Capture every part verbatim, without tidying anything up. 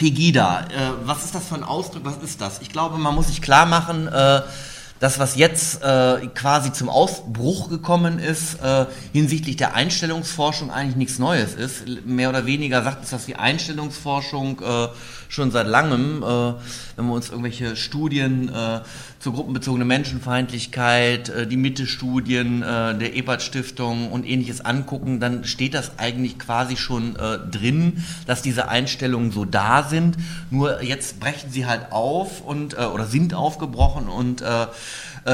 Pegida, äh, was ist das für ein Ausdruck, was ist das? Ich glaube, man muss sich klar machen, äh, das, was jetzt äh, quasi zum Ausbruch gekommen ist, äh, hinsichtlich der Einstellungsforschung eigentlich nichts Neues ist. Mehr oder weniger sagt uns das die Einstellungsforschung äh, schon seit langem, äh, wenn wir uns irgendwelche Studien äh, zur gruppenbezogenen Menschenfeindlichkeit, äh, die Mitte-Studien äh, der Ebert-Stiftung und ähnliches angucken, dann steht das eigentlich quasi schon äh, drin, dass diese Einstellungen so da sind. Nur jetzt brechen sie halt auf und äh, oder sind aufgebrochen und äh,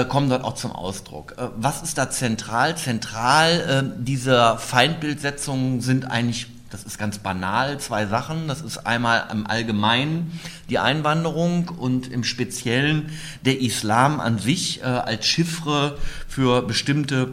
kommen dort auch zum Ausdruck. Was ist da zentral? Zentral äh, dieser Feindbildsetzungen sind eigentlich, das ist ganz banal, zwei Sachen. Das ist einmal im Allgemeinen die Einwanderung und im Speziellen der Islam an sich äh, als Chiffre für bestimmte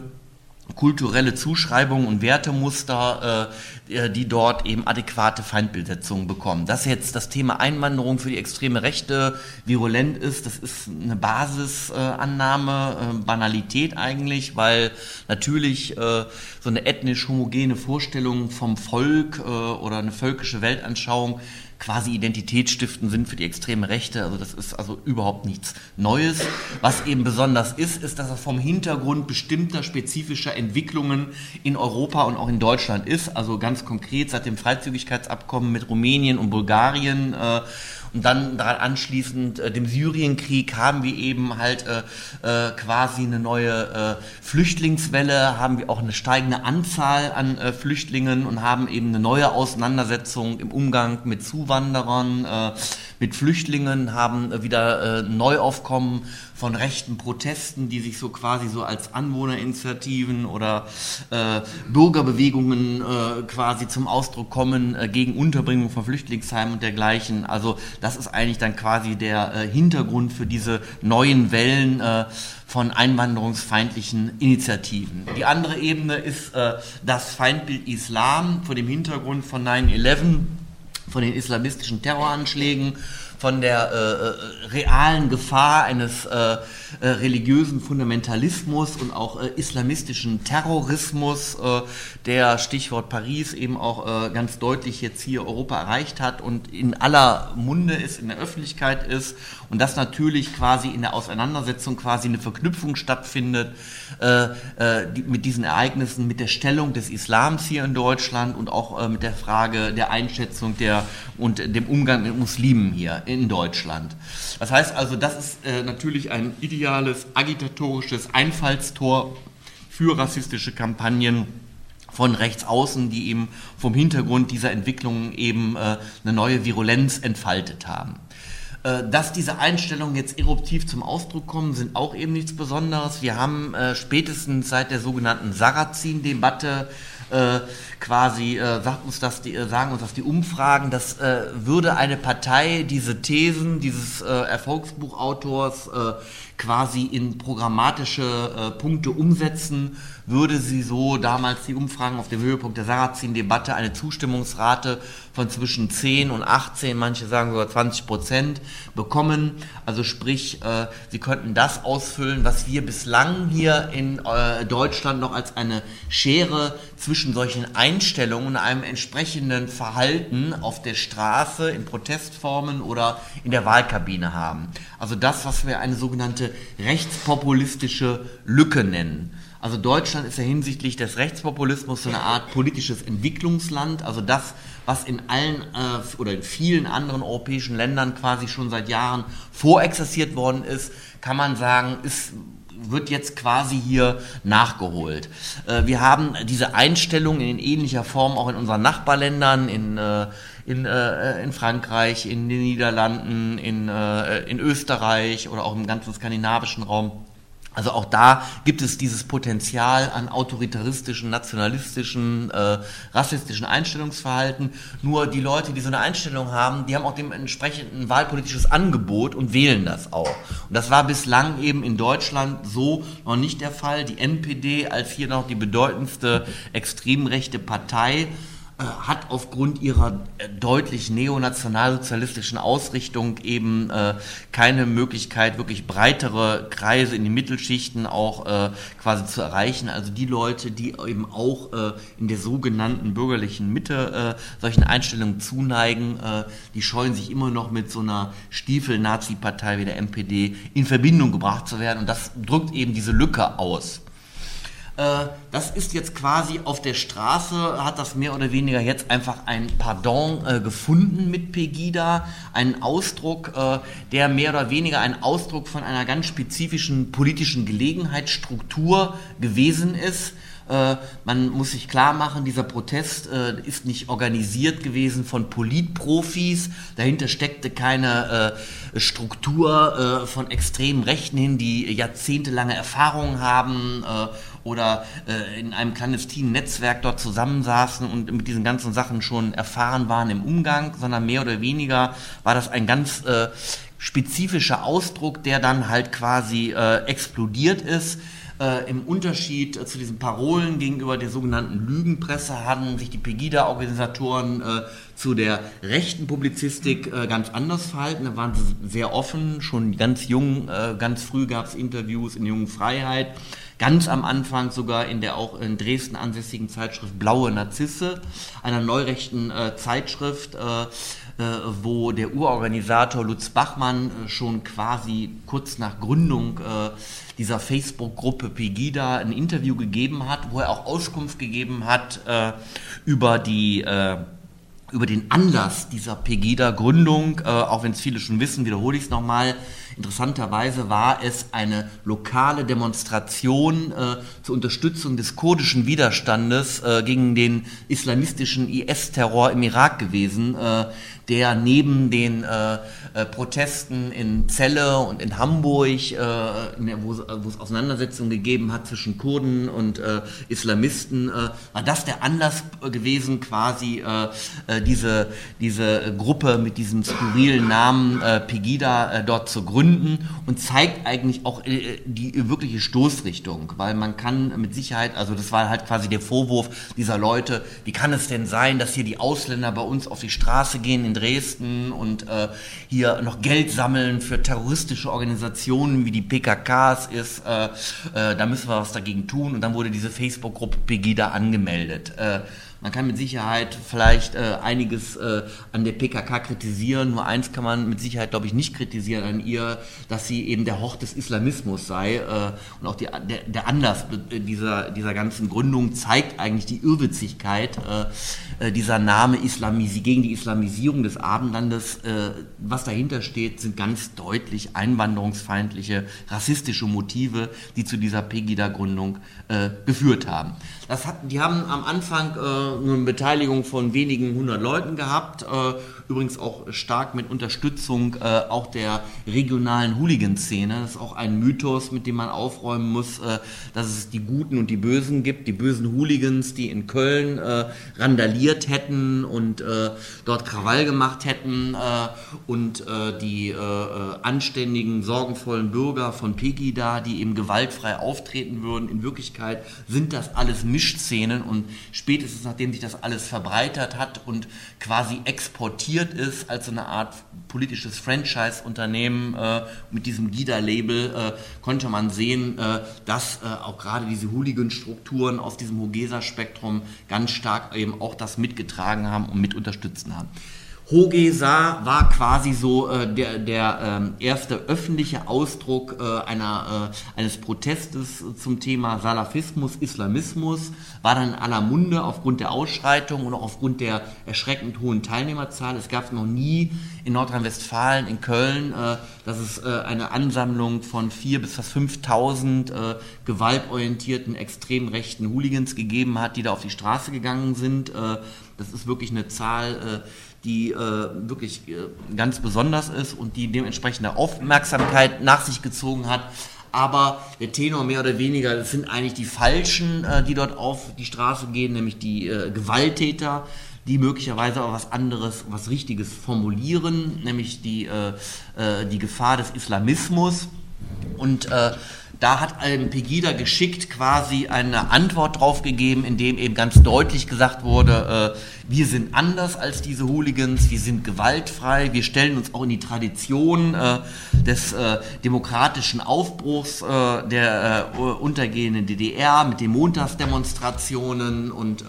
kulturelle Zuschreibungen und Wertemuster, äh, die dort eben adäquate Feindbildsetzungen bekommen. Dass jetzt das Thema Einwanderung für die extreme Rechte virulent ist, das ist eine Basisannahme, äh, äh, Banalität eigentlich, weil natürlich äh, so eine ethnisch homogene Vorstellung vom Volk äh, oder eine völkische Weltanschauung quasi Identitätsstiften sind für die extreme Rechte, also das ist also überhaupt nichts Neues. Was eben besonders ist, ist, dass das vom Hintergrund bestimmter spezifischer Entwicklungen in Europa und auch in Deutschland ist, also ganz konkret seit dem Freizügigkeitsabkommen mit Rumänien und Bulgarien äh, und dann daran anschließend äh, dem Syrienkrieg haben wir eben halt äh, äh, quasi eine neue äh, Flüchtlingswelle, haben wir auch eine steigende Anzahl an äh, Flüchtlingen und haben eben eine neue Auseinandersetzung im Umgang mit Zuwanderern, äh, mit Flüchtlingen, haben äh, wieder äh, Neuaufkommen von rechten Protesten, die sich so quasi so als Anwohnerinitiativen oder äh, Bürgerbewegungen äh, quasi zum Ausdruck kommen äh, gegen Unterbringung von Flüchtlingsheimen und dergleichen. Also das ist eigentlich dann quasi der äh, Hintergrund für diese neuen Wellen äh, von einwanderungsfeindlichen Initiativen. Die andere Ebene ist äh, das Feindbild Islam vor dem Hintergrund von neun elf, von den islamistischen Terroranschlägen, von der äh, realen Gefahr eines äh, äh, religiösen Fundamentalismus und auch äh, islamistischen Terrorismus, äh, der Stichwort Paris eben auch äh, ganz deutlich jetzt hier Europa erreicht hat und in aller Munde ist, in der Öffentlichkeit ist und dass natürlich quasi in der Auseinandersetzung quasi eine Verknüpfung stattfindet äh, äh, die, mit diesen Ereignissen, mit der Stellung des Islams hier in Deutschland und auch äh, mit der Frage der Einschätzung der und dem Umgang mit Muslimen hier in Deutschland. Das heißt also, das ist äh, natürlich ein ideales, agitatorisches Einfallstor für rassistische Kampagnen von rechts außen, die eben vom Hintergrund dieser Entwicklungen eben äh, eine neue Virulenz entfaltet haben. Dass diese Einstellungen jetzt eruptiv zum Ausdruck kommen, sind auch eben nichts Besonderes. Wir haben äh, spätestens seit der sogenannten Sarrazin-Debatte äh, quasi, äh, sagt uns das die, äh, sagen uns das die Umfragen, dass äh, würde eine Partei diese Thesen dieses äh, Erfolgsbuchautors äh, quasi in programmatische äh, Punkte umsetzen, würde sie so damals die Umfragen auf dem Höhepunkt der Sarrazin-Debatte eine Zustimmungsrate von zwischen zehn und achtzehn, manche sagen sogar zwanzig Prozent bekommen. Also sprich, äh, sie könnten das ausfüllen, was wir bislang hier in äh, Deutschland noch als eine Schere zwischen solchen Einstellungen und einem entsprechenden Verhalten auf der Straße, in Protestformen oder in der Wahlkabine haben. Also das, was wir eine sogenannte rechtspopulistische Lücke nennen. Also Deutschland ist ja hinsichtlich des Rechtspopulismus so eine Art politisches Entwicklungsland, also das, was in allen äh, oder in vielen anderen europäischen Ländern quasi schon seit Jahren vorexerziert worden ist, kann man sagen, ist wird jetzt quasi hier nachgeholt. Äh, wir haben diese Einstellung in ähnlicher Form auch in unseren Nachbarländern, in äh, In, äh, in Frankreich, in den Niederlanden, in, äh, in Österreich oder auch im ganzen skandinavischen Raum. Also auch da gibt es dieses Potenzial an autoritaristischen, nationalistischen, äh, rassistischen Einstellungsverhalten. Nur die Leute, die so eine Einstellung haben, die haben auch dementsprechend ein wahlpolitisches Angebot und wählen das auch. Und das war bislang eben in Deutschland so noch nicht der Fall. Die N P D als hier noch die bedeutendste extremrechte Partei hat aufgrund ihrer deutlich neonationalsozialistischen Ausrichtung eben äh, keine Möglichkeit, wirklich breitere Kreise in den Mittelschichten auch äh, quasi zu erreichen. Also die Leute, die eben auch äh, in der sogenannten bürgerlichen Mitte äh, solchen Einstellungen zuneigen, äh, die scheuen sich immer noch mit so einer Stiefel-Nazi-Partei wie der N P D in Verbindung gebracht zu werden. Und das drückt eben diese Lücke aus. Das ist jetzt quasi auf der Straße, hat das mehr oder weniger jetzt einfach ein Pardon äh, gefunden mit Pegida, einen Ausdruck, äh, der mehr oder weniger ein Ausdruck von einer ganz spezifischen politischen Gelegenheitsstruktur gewesen ist. Äh, man muss sich klar machen, dieser Protest äh, ist nicht organisiert gewesen von Politprofis, dahinter steckte keine äh, Struktur äh, von extremen Rechten hin, die jahrzehntelange Erfahrung haben, äh, oder äh, in einem clandestinen Netzwerk dort zusammensaßen und mit diesen ganzen Sachen schon erfahren waren im Umgang, sondern mehr oder weniger war das ein ganz äh, spezifischer Ausdruck, der dann halt quasi äh, explodiert ist. Äh, im Unterschied äh, zu diesen Parolen gegenüber der sogenannten Lügenpresse haben sich die Pegida-Organisatoren äh, zu der rechten Publizistik äh, ganz anders verhalten. Da waren sie sehr offen, schon ganz jung, äh, ganz früh gab es Interviews in Junge Freiheit, ganz am Anfang sogar in der auch in Dresden ansässigen Zeitschrift Blaue Narzisse, einer neurechten äh, Zeitschrift, äh, äh, wo der Urorganisator Lutz Bachmann äh, schon quasi kurz nach Gründung äh, dieser Facebook-Gruppe Pegida ein Interview gegeben hat, wo er auch Auskunft gegeben hat äh, über die äh, über den Anlass dieser Pegida-Gründung, äh, auch wenn es viele schon wissen, wiederhole ich es nochmal. Interessanterweise war es eine lokale Demonstration äh, zur Unterstützung des kurdischen Widerstandes äh, gegen den islamistischen I S-Terror im Irak gewesen, äh, der neben den äh, äh, Protesten in Celle und in Hamburg, äh, wo es Auseinandersetzungen gegeben hat zwischen Kurden und äh, Islamisten, äh, war das der Anlass gewesen, quasi äh, diese, diese Gruppe mit diesem skurrilen Namen äh, Pegida äh, dort zu gründen. Und zeigt eigentlich auch äh, die wirkliche Stoßrichtung, weil man kann mit Sicherheit, also das war halt quasi der Vorwurf dieser Leute, wie kann es denn sein, dass hier die Ausländer bei uns auf die Straße gehen in Dresden und äh, hier noch Geld sammeln für terroristische Organisationen wie die P K Ks ist, äh, äh, da müssen wir was dagegen tun. Und dann wurde diese Facebook-Gruppe Pegida angemeldet. Äh, Man kann mit Sicherheit vielleicht äh, einiges äh, an der P K K kritisieren, nur eins kann man mit Sicherheit, glaube ich, nicht kritisieren an ihr, dass sie eben der Hort des Islamismus sei, äh, und auch die, der, der Anlass dieser, dieser ganzen Gründung zeigt eigentlich die Irrwitzigkeit äh, dieser Name Islamisi- gegen die Islamisierung des Abendlandes. Äh, was dahinter steht, sind ganz deutlich einwanderungsfeindliche, rassistische Motive, die zu dieser Pegida-Gründung äh, geführt haben. Das hat, die haben am Anfang äh, nur eine Beteiligung von wenigen hundert Leuten gehabt, äh, übrigens auch stark mit Unterstützung äh, auch der regionalen Hooligan-Szene. Das ist auch ein Mythos, mit dem man aufräumen muss, äh, dass es die Guten und die Bösen gibt, die bösen Hooligans, die in Köln äh, randaliert hätten und äh, dort Krawall gemacht hätten, äh, und äh, die äh, anständigen, sorgenvollen Bürger von Pegida, die eben gewaltfrei auftreten würden. In Wirklichkeit sind das alles Mischszenen, und spätestens nachdem sich das alles verbreitert hat und quasi exportiert ist als so eine Art politisches Franchise-Unternehmen äh, mit diesem Gida-Label, äh, konnte man sehen, äh, dass äh, auch gerade diese Hooligan-Strukturen aus diesem HoGeSa-Spektrum ganz stark eben auch das mitgetragen haben und mit unterstützt haben. HoGeSa war quasi so äh, der, der äh, erste öffentliche Ausdruck äh, einer, äh, eines Protestes zum Thema Salafismus, Islamismus, war dann in aller Munde aufgrund der Ausschreitung und auch aufgrund der erschreckend hohen Teilnehmerzahl. Es gab noch nie in Nordrhein-Westfalen, in Köln, äh, dass es äh, eine Ansammlung von vier bis fast fünftausend äh, gewaltorientierten, extrem rechten Hooligans gegeben hat, die da auf die Straße gegangen sind. Äh, das ist wirklich eine Zahl, äh, die äh, wirklich äh, ganz besonders ist und die dementsprechende Aufmerksamkeit nach sich gezogen hat. Aber der Tenor mehr oder weniger, das sind eigentlich die Falschen, äh, die dort auf die Straße gehen, nämlich die äh, Gewalttäter, die möglicherweise aber was anderes, was Richtiges formulieren, nämlich die, äh, äh, die Gefahr des Islamismus. Und äh, da hat Pegida geschickt quasi eine Antwort drauf gegeben, indem eben ganz deutlich gesagt wurde, äh, wir sind anders als diese Hooligans, wir sind gewaltfrei, wir stellen uns auch in die Tradition äh, des äh, demokratischen Aufbruchs äh, der äh, untergehenden D D R mit den Montagsdemonstrationen und äh,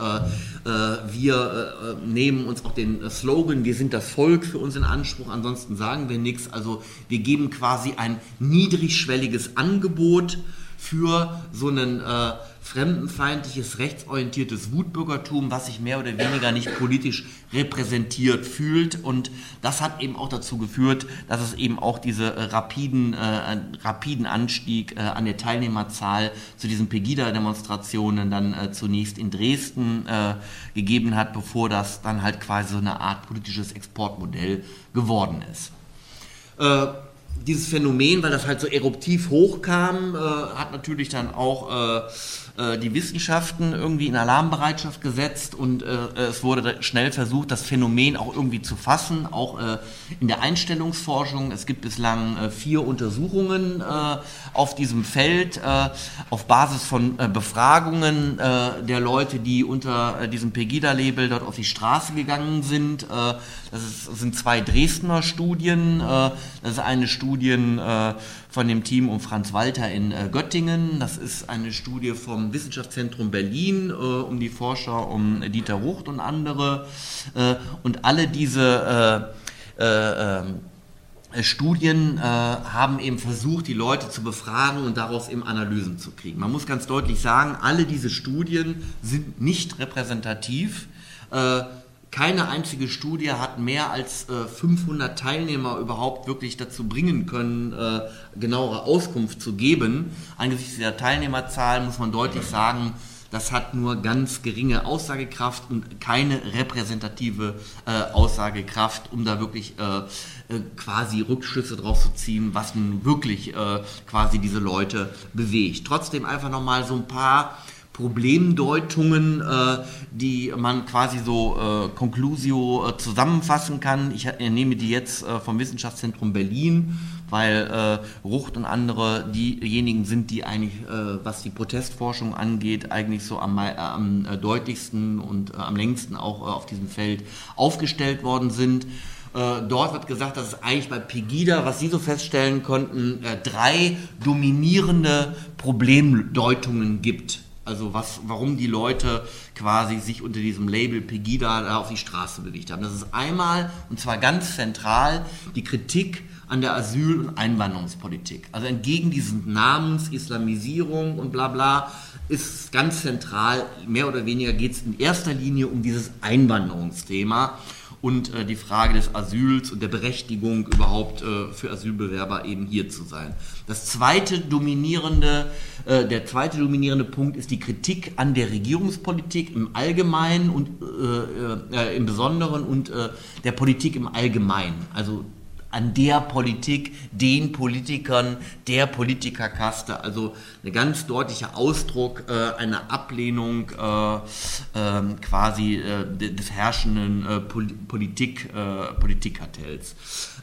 äh, wir äh, nehmen uns auch den äh, Slogan, wir sind das Volk, für uns in Anspruch, ansonsten sagen wir nichts. Also wir geben quasi ein niedrigschwelliges Angebot für so ein äh, fremdenfeindliches, rechtsorientiertes Wutbürgertum, was sich mehr oder weniger nicht politisch repräsentiert fühlt. Und das hat eben auch dazu geführt, dass es eben auch diesen äh, rapiden, äh, rapiden Anstieg äh, an der Teilnehmerzahl zu diesen Pegida-Demonstrationen dann äh, zunächst in Dresden äh, gegeben hat, bevor das dann halt quasi so eine Art politisches Exportmodell geworden ist. Äh, Dieses Phänomen, weil das halt so eruptiv hochkam, äh, hat natürlich dann auch äh, äh, die Wissenschaften irgendwie in Alarmbereitschaft gesetzt und äh, es wurde schnell versucht, das Phänomen auch irgendwie zu fassen, auch äh, in der Einstellungsforschung. Es gibt bislang äh, vier Untersuchungen äh, auf diesem Feld, äh, auf Basis von äh, Befragungen äh, der Leute, die unter äh, diesem Pegida-Label dort auf die Straße gegangen sind. Äh, das, ist, das sind zwei Dresdner Studien. Äh, das ist eine Studie, Studien äh, von dem Team um Franz Walter in äh, Göttingen. Das ist eine Studie vom Wissenschaftszentrum Berlin äh, um die Forscher um äh, Dieter Rucht und andere. Äh, und alle diese äh, äh, äh, Studien äh, haben eben versucht, die Leute zu befragen und daraus eben Analysen zu kriegen. Man muss ganz deutlich sagen, alle diese Studien sind nicht repräsentativ. Äh, Keine einzige Studie hat mehr als äh, fünfhundert Teilnehmer überhaupt wirklich dazu bringen können, äh, genauere Auskunft zu geben. Angesichts dieser Teilnehmerzahl muss man deutlich sagen, das hat nur ganz geringe Aussagekraft und keine repräsentative äh, Aussagekraft, um da wirklich äh, äh, quasi Rückschlüsse drauf zu ziehen, was nun wirklich äh, quasi diese Leute bewegt. Trotzdem einfach nochmal so ein paar Problemdeutungen, äh, die man quasi so äh, conclusio äh, zusammenfassen kann. Ich äh, nehme die jetzt äh, vom Wissenschaftszentrum Berlin, weil äh, Rucht und andere diejenigen sind, die eigentlich, äh, was die Protestforschung angeht, eigentlich so am, äh, am deutlichsten und äh, am längsten auch äh, auf diesem Feld aufgestellt worden sind. Dort wird gesagt, dass es eigentlich bei Pegida, was Sie so feststellen konnten, äh, drei dominierende Problemdeutungen gibt. Also was, warum die Leute quasi sich unter diesem Label Pegida auf die Straße bewegt haben. Das ist einmal, und zwar ganz zentral, die Kritik an der Asyl- und Einwanderungspolitik. Also entgegen diesen Namens, Islamisierung und bla bla, ist ganz zentral, mehr oder weniger geht es in erster Linie um dieses Einwanderungsthema und äh, die Frage des Asyls und der Berechtigung überhaupt äh, für Asylbewerber eben hier zu sein. Das zweite dominierende, äh, der zweite dominierende Punkt ist die Kritik an der Regierungspolitik im Allgemeinen und äh, äh, im Besonderen und äh, der Politik im Allgemeinen. Also an der Politik, den Politikern, der Politikerkaste. Also ein ganz deutlicher Ausdruck äh, einer Ablehnung äh, äh, quasi äh, des herrschenden äh, Politik, äh, Politikkartells.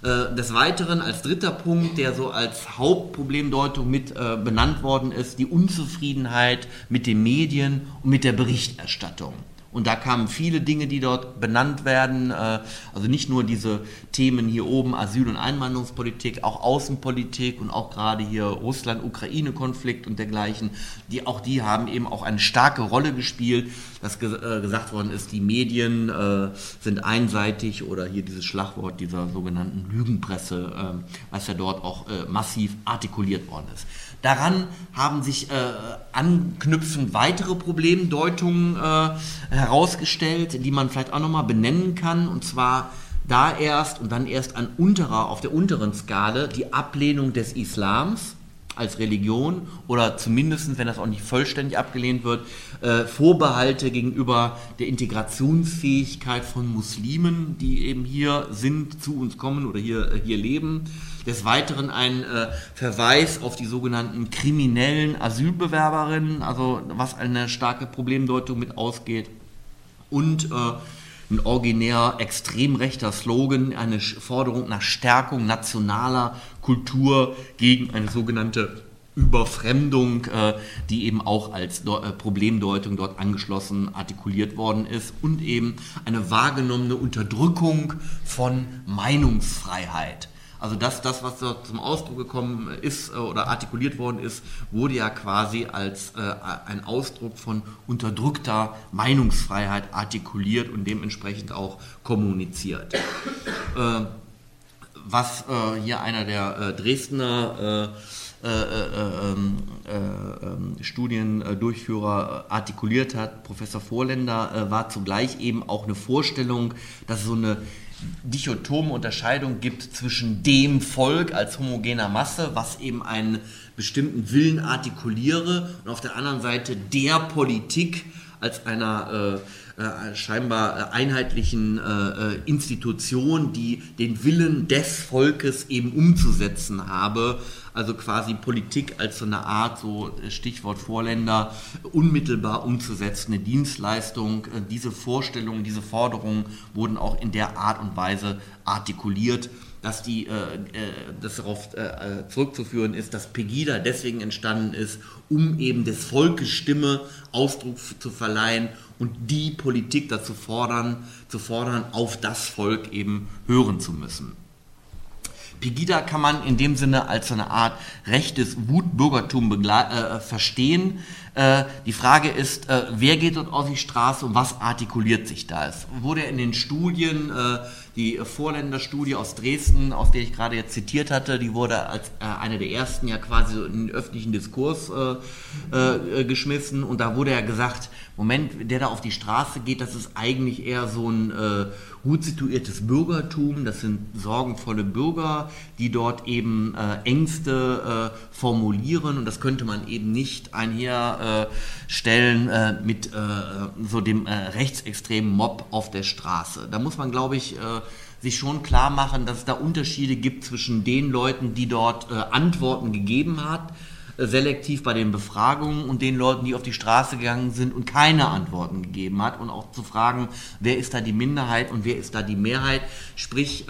Äh, des Weiteren als dritter Punkt, der so als Hauptproblemdeutung mit äh, benannt worden ist, die Unzufriedenheit mit den Medien und mit der Berichterstattung. Und da kamen viele Dinge, die dort benannt werden, also nicht nur diese Themen hier oben, Asyl- und Einwanderungspolitik, auch Außenpolitik und auch gerade hier Russland-Ukraine-Konflikt und dergleichen, die, auch die haben eben auch eine starke Rolle gespielt, dass gesagt worden ist, die Medien sind einseitig oder hier dieses Schlagwort dieser sogenannten Lügenpresse, was ja dort auch massiv artikuliert worden ist. Daran haben sich äh, anknüpfend weitere Problemdeutungen äh, herausgestellt, die man vielleicht auch nochmal benennen kann. Und zwar da erst und dann erst an unterer, auf der unteren Skala die Ablehnung des Islams als Religion oder zumindest, wenn das auch nicht vollständig abgelehnt wird, äh, Vorbehalte gegenüber der Integrationsfähigkeit von Muslimen, die eben hier sind, zu uns kommen oder hier, hier leben. Des Weiteren ein äh, Verweis auf die sogenannten kriminellen Asylbewerberinnen, also was eine starke Problemdeutung mit ausgeht. Und äh, ein originär extrem rechter Slogan, eine Forderung nach Stärkung nationaler Kultur gegen eine sogenannte Überfremdung, äh, die eben auch als Do- äh, Problemdeutung dort angeschlossen artikuliert worden ist, und eben eine wahrgenommene Unterdrückung von Meinungsfreiheit. Also das, das, was dort zum Ausdruck gekommen ist oder artikuliert worden ist, wurde ja quasi als äh, ein Ausdruck von unterdrückter Meinungsfreiheit artikuliert und dementsprechend auch kommuniziert. Äh, was äh, hier einer der äh, Dresdner äh, äh, äh, äh, Studiendurchführer äh, artikuliert hat, Professor Vorländer, äh, war zugleich eben auch eine Vorstellung, dass so eine dichotome Unterscheidung gibt zwischen dem Volk als homogener Masse, was eben einen bestimmten Willen artikuliere, und auf der anderen Seite der Politik als einer äh, äh, scheinbar einheitlichen äh, Institution, die den Willen des Volkes eben umzusetzen habe. Also quasi Politik als so eine Art, so Stichwort Vorländer, unmittelbar umzusetzende Dienstleistung. Diese Vorstellungen, diese Forderungen wurden auch in der Art und Weise artikuliert, dass die, äh, das darauf äh, zurückzuführen ist, dass Pegida deswegen entstanden ist, um eben des Volkes Stimme Ausdruck zu verleihen und die Politik dazu fordern, zu fordern, auf das Volk eben hören zu müssen. Pegida kann man in dem Sinne als so eine Art rechtes Wutbürgertum begle- äh, verstehen. Äh, die Frage ist, äh, wer geht dort auf die Straße und was artikuliert sich da? Es wurde in den Studien, äh, die Vorländer-Studie aus Dresden, aus der ich gerade jetzt zitiert hatte, die wurde als äh, eine der ersten ja quasi so in den öffentlichen Diskurs äh, äh, geschmissen, und da wurde ja gesagt, Moment, der da auf die Straße geht, das ist eigentlich eher so ein äh, gut situiertes Bürgertum, das sind sorgenvolle Bürger, die dort eben äh, Ängste äh, formulieren, und das könnte man eben nicht einherstellen äh, äh, mit äh, so dem äh, rechtsextremen Mob auf der Straße. Da muss man, glaube ich, äh, sich schon klar machen, dass es da Unterschiede gibt zwischen den Leuten, die dort äh, Antworten gegeben hat, selektiv bei den Befragungen, und den Leuten, die auf die Straße gegangen sind und keine Antworten gegeben hat, und auch zu fragen, wer ist da die Minderheit und wer ist da die Mehrheit. Sprich,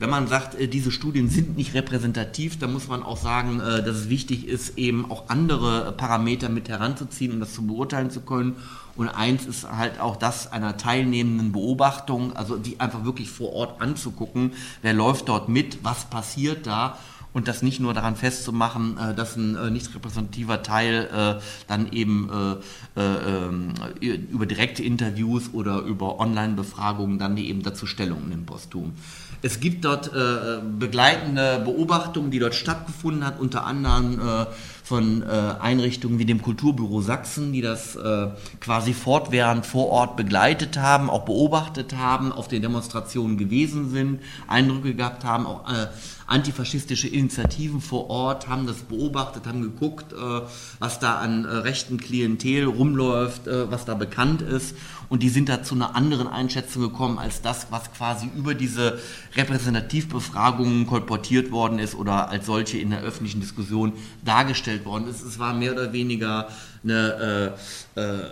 wenn man sagt, diese Studien sind nicht repräsentativ, dann muss man auch sagen, dass es wichtig ist, eben auch andere Parameter mit heranzuziehen, um das zu beurteilen zu können. Und eins ist halt auch das einer teilnehmenden Beobachtung, also die einfach wirklich vor Ort anzugucken, wer läuft dort mit, was passiert da. Und das nicht nur daran festzumachen, dass ein nicht repräsentativer Teil dann eben über direkte Interviews oder über Online-Befragungen dann eben dazu Stellung nimmt posthum. Es gibt dort begleitende Beobachtungen, die dort stattgefunden hat, unter anderem von Einrichtungen wie dem Kulturbüro Sachsen, die das quasi fortwährend vor Ort begleitet haben, auch beobachtet haben, auf den Demonstrationen gewesen sind, Eindrücke gehabt haben, auch antifaschistische Initiativen vor Ort haben das beobachtet, haben geguckt, äh, was da an äh, rechten Klientel rumläuft, äh, was da bekannt ist, und die sind da zu einer anderen Einschätzung gekommen als das, was quasi über diese Repräsentativbefragungen kolportiert worden ist oder als solche in der öffentlichen Diskussion dargestellt worden ist. Es war mehr oder weniger eine, äh, äh, äh,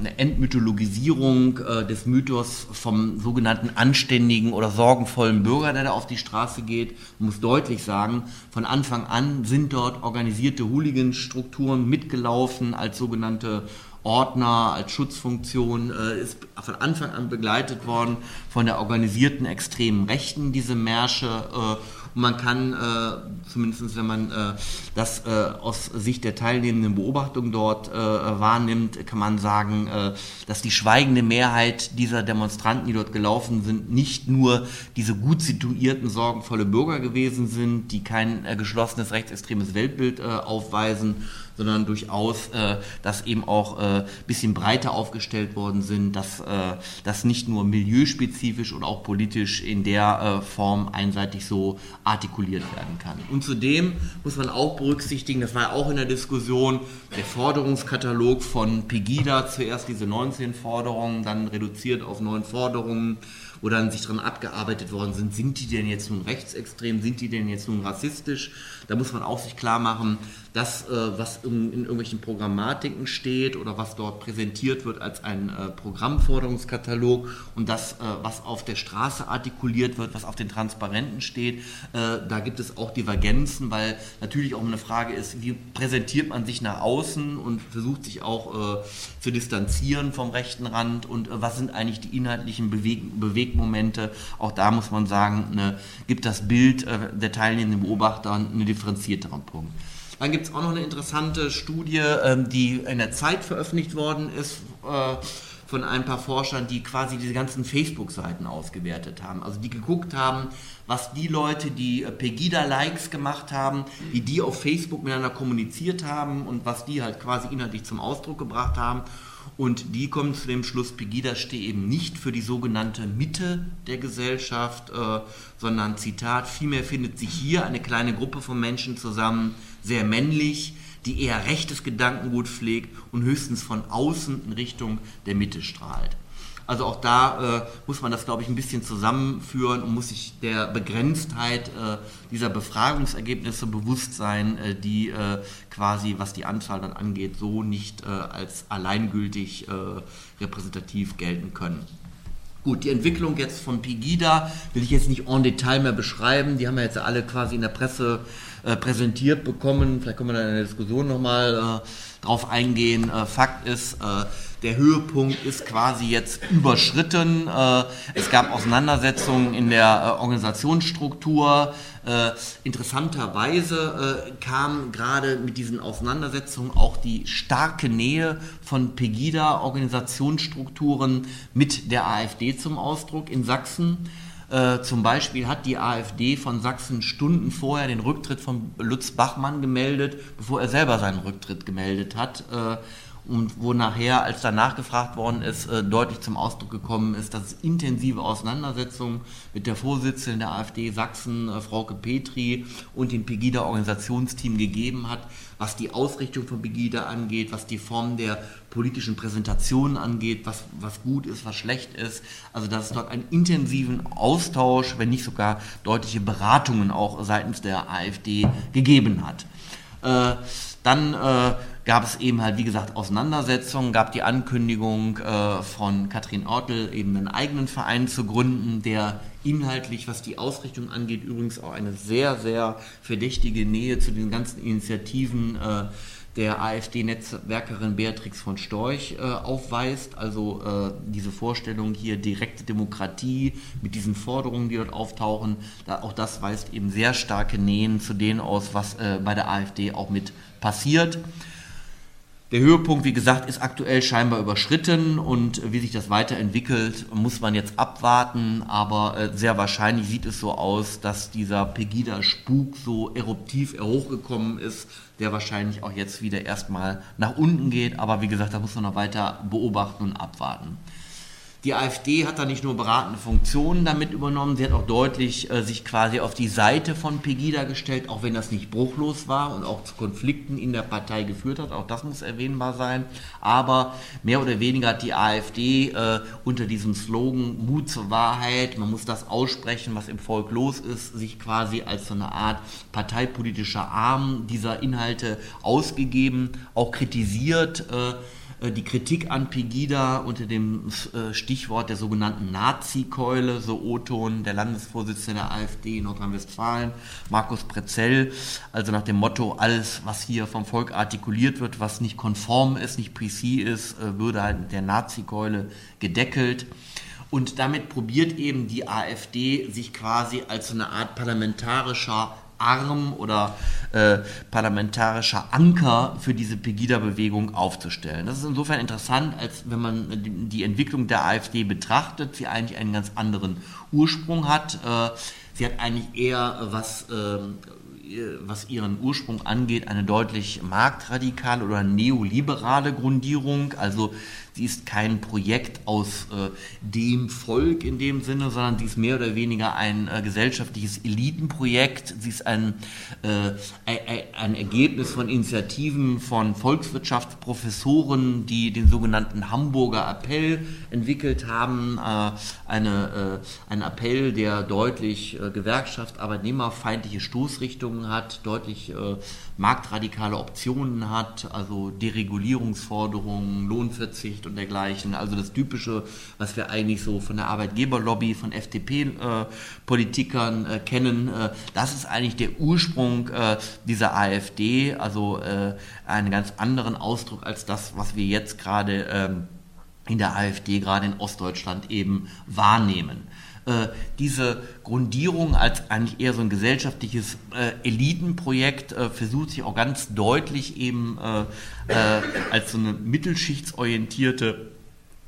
eine Entmythologisierung äh, des Mythos vom sogenannten anständigen oder sorgenvollen Bürger, der da auf die Straße geht. Man muss deutlich sagen, von Anfang an sind dort organisierte Hooligan-Strukturen mitgelaufen als sogenannte Ordner, als Schutzfunktion, äh, ist von Anfang an begleitet worden von der organisierten extremen Rechten, diese Märsche. Äh, Und man kann, äh, zumindest wenn man äh, das äh, aus Sicht der teilnehmenden Beobachtung dort äh, wahrnimmt, kann man sagen, äh, dass die schweigende Mehrheit dieser Demonstranten, die dort gelaufen sind, nicht nur diese gut situierten, sorgenvolle Bürger gewesen sind, die kein äh, geschlossenes rechtsextremes Weltbild äh, aufweisen, sondern durchaus, äh, dass eben auch ein äh, bisschen breiter aufgestellt worden sind, dass äh, das nicht nur milieuspezifisch und auch politisch in der äh, Form einseitig so artikuliert werden kann. Und zudem muss man auch berücksichtigen, das war auch in der Diskussion, der Forderungskatalog von Pegida, zuerst diese neunzehn Forderungen, dann reduziert auf neun Forderungen, oder an sich dran abgearbeitet worden sind. Sind die denn jetzt nun rechtsextrem? Sind die denn jetzt nun rassistisch? Da muss man auch sich klar machen, das, was in, in irgendwelchen Programmatiken steht oder was dort präsentiert wird als ein Programmforderungskatalog und das, was auf der Straße artikuliert wird, was auf den Transparenten steht, da gibt es auch Divergenzen, weil natürlich auch eine Frage ist, wie präsentiert man sich nach außen und versucht sich auch äh, zu distanzieren vom rechten Rand und äh, was sind eigentlich die inhaltlichen Beweg Bewegmomente. Auch da muss man sagen, ne, gibt das Bild äh, der teilnehmenden Beobachter einen differenzierteren Punkt. Dann gibt es auch noch eine interessante Studie, äh, die in der Zeit veröffentlicht worden ist, äh, von ein paar Forschern, die quasi diese ganzen Facebook-Seiten ausgewertet haben. Also die geguckt haben, was die Leute, die Pegida-Likes gemacht haben, wie die auf Facebook miteinander kommuniziert haben und was die halt quasi inhaltlich zum Ausdruck gebracht haben. Und die kommen zu dem Schluss, Pegida steht eben nicht für die sogenannte Mitte der Gesellschaft, äh, sondern, Zitat, vielmehr findet sich hier eine kleine Gruppe von Menschen zusammen, sehr männlich, die eher rechtes Gedankengut pflegt und höchstens von außen in Richtung der Mitte strahlt. Also auch da äh, muss man das, glaube ich, ein bisschen zusammenführen und muss sich der Begrenztheit äh, dieser Befragungsergebnisse bewusst sein, äh, die äh, quasi, was die Anzahl dann angeht, so nicht äh, als alleingültig äh, repräsentativ gelten können. Gut, die Entwicklung jetzt von Pegida will ich jetzt nicht en Detail mehr beschreiben. Die haben wir jetzt alle quasi in der Presse äh, präsentiert bekommen. Vielleicht können wir da in der Diskussion nochmal äh, drauf eingehen. Äh, Fakt ist, äh, der Höhepunkt ist quasi jetzt überschritten. Äh, es gab Auseinandersetzungen in der äh, Organisationsstruktur. Äh, interessanterweise äh, kam gerade mit diesen Auseinandersetzungen auch die starke Nähe von Pegida-Organisationsstrukturen mit der AfD zum Ausdruck in Sachsen. Äh, zum Beispiel hat die AfD von Sachsen Stunden vorher den Rücktritt von Lutz Bachmann gemeldet, bevor er selber seinen Rücktritt gemeldet hat. Äh, und wo nachher, als danach gefragt worden ist, äh, deutlich zum Ausdruck gekommen ist, dass es intensive Auseinandersetzungen mit der Vorsitzenden der AfD Sachsen, äh, Frauke Petri, und dem Pegida-Organisationsteam gegeben hat, was die Ausrichtung von Pegida angeht, was die Form der politischen Präsentationen angeht, was, was gut ist, was schlecht ist. Also dass es dort einen intensiven Austausch, wenn nicht sogar deutliche Beratungen auch seitens der AfD gegeben hat. Äh, dann äh, gab es eben halt, wie gesagt, Auseinandersetzungen, gab die Ankündigung äh, von Katrin Ortel, eben einen eigenen Verein zu gründen, der inhaltlich, was die Ausrichtung angeht, übrigens auch eine sehr, sehr verdächtige Nähe zu den ganzen Initiativen äh, der AfD-Netzwerkerin Beatrix von Storch äh, aufweist. Also äh, diese Vorstellung hier, direkte Demokratie mit diesen Forderungen, die dort auftauchen, da, auch das weist eben sehr starke Nähen zu denen aus, was äh, bei der AfD auch mit passiert. Der Höhepunkt, wie gesagt, ist aktuell scheinbar überschritten und wie sich das weiterentwickelt, muss man jetzt abwarten, aber sehr wahrscheinlich sieht es so aus, dass dieser Pegida-Spuk so eruptiv hochgekommen ist, der wahrscheinlich auch jetzt wieder erstmal nach unten geht, aber wie gesagt, da muss man noch weiter beobachten und abwarten. Die AfD hat da nicht nur beratende Funktionen damit übernommen, sie hat auch deutlich äh, sich quasi auf die Seite von Pegida gestellt, auch wenn das nicht bruchlos war und auch zu Konflikten in der Partei geführt hat, auch das muss erwähnbar sein, aber mehr oder weniger hat die AfD äh, unter diesem Slogan Mut zur Wahrheit, man muss das aussprechen, was im Volk los ist, sich quasi als so eine Art parteipolitischer Arm dieser Inhalte ausgegeben, auch kritisiert, äh, die Kritik an Pegida unter dem Stichwort der sogenannten Nazi-Keule, so O-Ton der Landesvorsitzende der AfD in Nordrhein-Westfalen, Markus Pretzell, also nach dem Motto, alles, was hier vom Volk artikuliert wird, was nicht konform ist, nicht P C ist, würde halt mit der Nazi-Keule gedeckelt. Und damit probiert eben die AfD sich quasi als so eine Art parlamentarischer Arm oder äh, parlamentarischer Anker für diese Pegida-Bewegung aufzustellen. Das ist insofern interessant, als wenn man die Entwicklung der AfD betrachtet, sie eigentlich einen ganz anderen Ursprung hat. Äh, sie hat eigentlich eher, was, äh, was ihren Ursprung angeht, eine deutlich marktradikale oder neoliberale Grundierung. Also sie ist kein Projekt aus äh, dem Volk in dem Sinne, sondern sie ist mehr oder weniger ein äh, gesellschaftliches Elitenprojekt, sie ist ein, äh, ein, ein Ergebnis von Initiativen von Volkswirtschaftsprofessoren, die den sogenannten Hamburger Appell entwickelt haben, äh, eine, äh, ein Appell, der deutlich äh, Gewerkschaft, arbeitnehmerfeindliche Stoßrichtungen hat, deutlich äh, marktradikale Optionen hat, also Deregulierungsforderungen, Lohnverzicht und dergleichen, also das Typische, was wir eigentlich so von der Arbeitgeberlobby, von F D P-Politikern äh, äh, kennen, äh, das ist eigentlich der Ursprung äh, dieser AfD, also äh, einen ganz anderen Ausdruck als das, was wir jetzt gerade ähm, in der AfD, gerade in Ostdeutschland eben wahrnehmen. Äh, diese Grundierung als eigentlich eher so ein gesellschaftliches äh, Elitenprojekt äh, versucht sich auch ganz deutlich eben äh, äh, als so eine mittelschichtsorientierte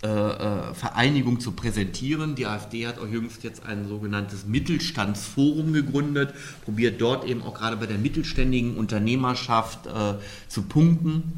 äh, äh, Vereinigung zu präsentieren. Die AfD hat auch jüngst jetzt ein sogenanntes Mittelstandsforum gegründet, probiert dort eben auch gerade bei der mittelständigen Unternehmerschaft äh, zu punkten.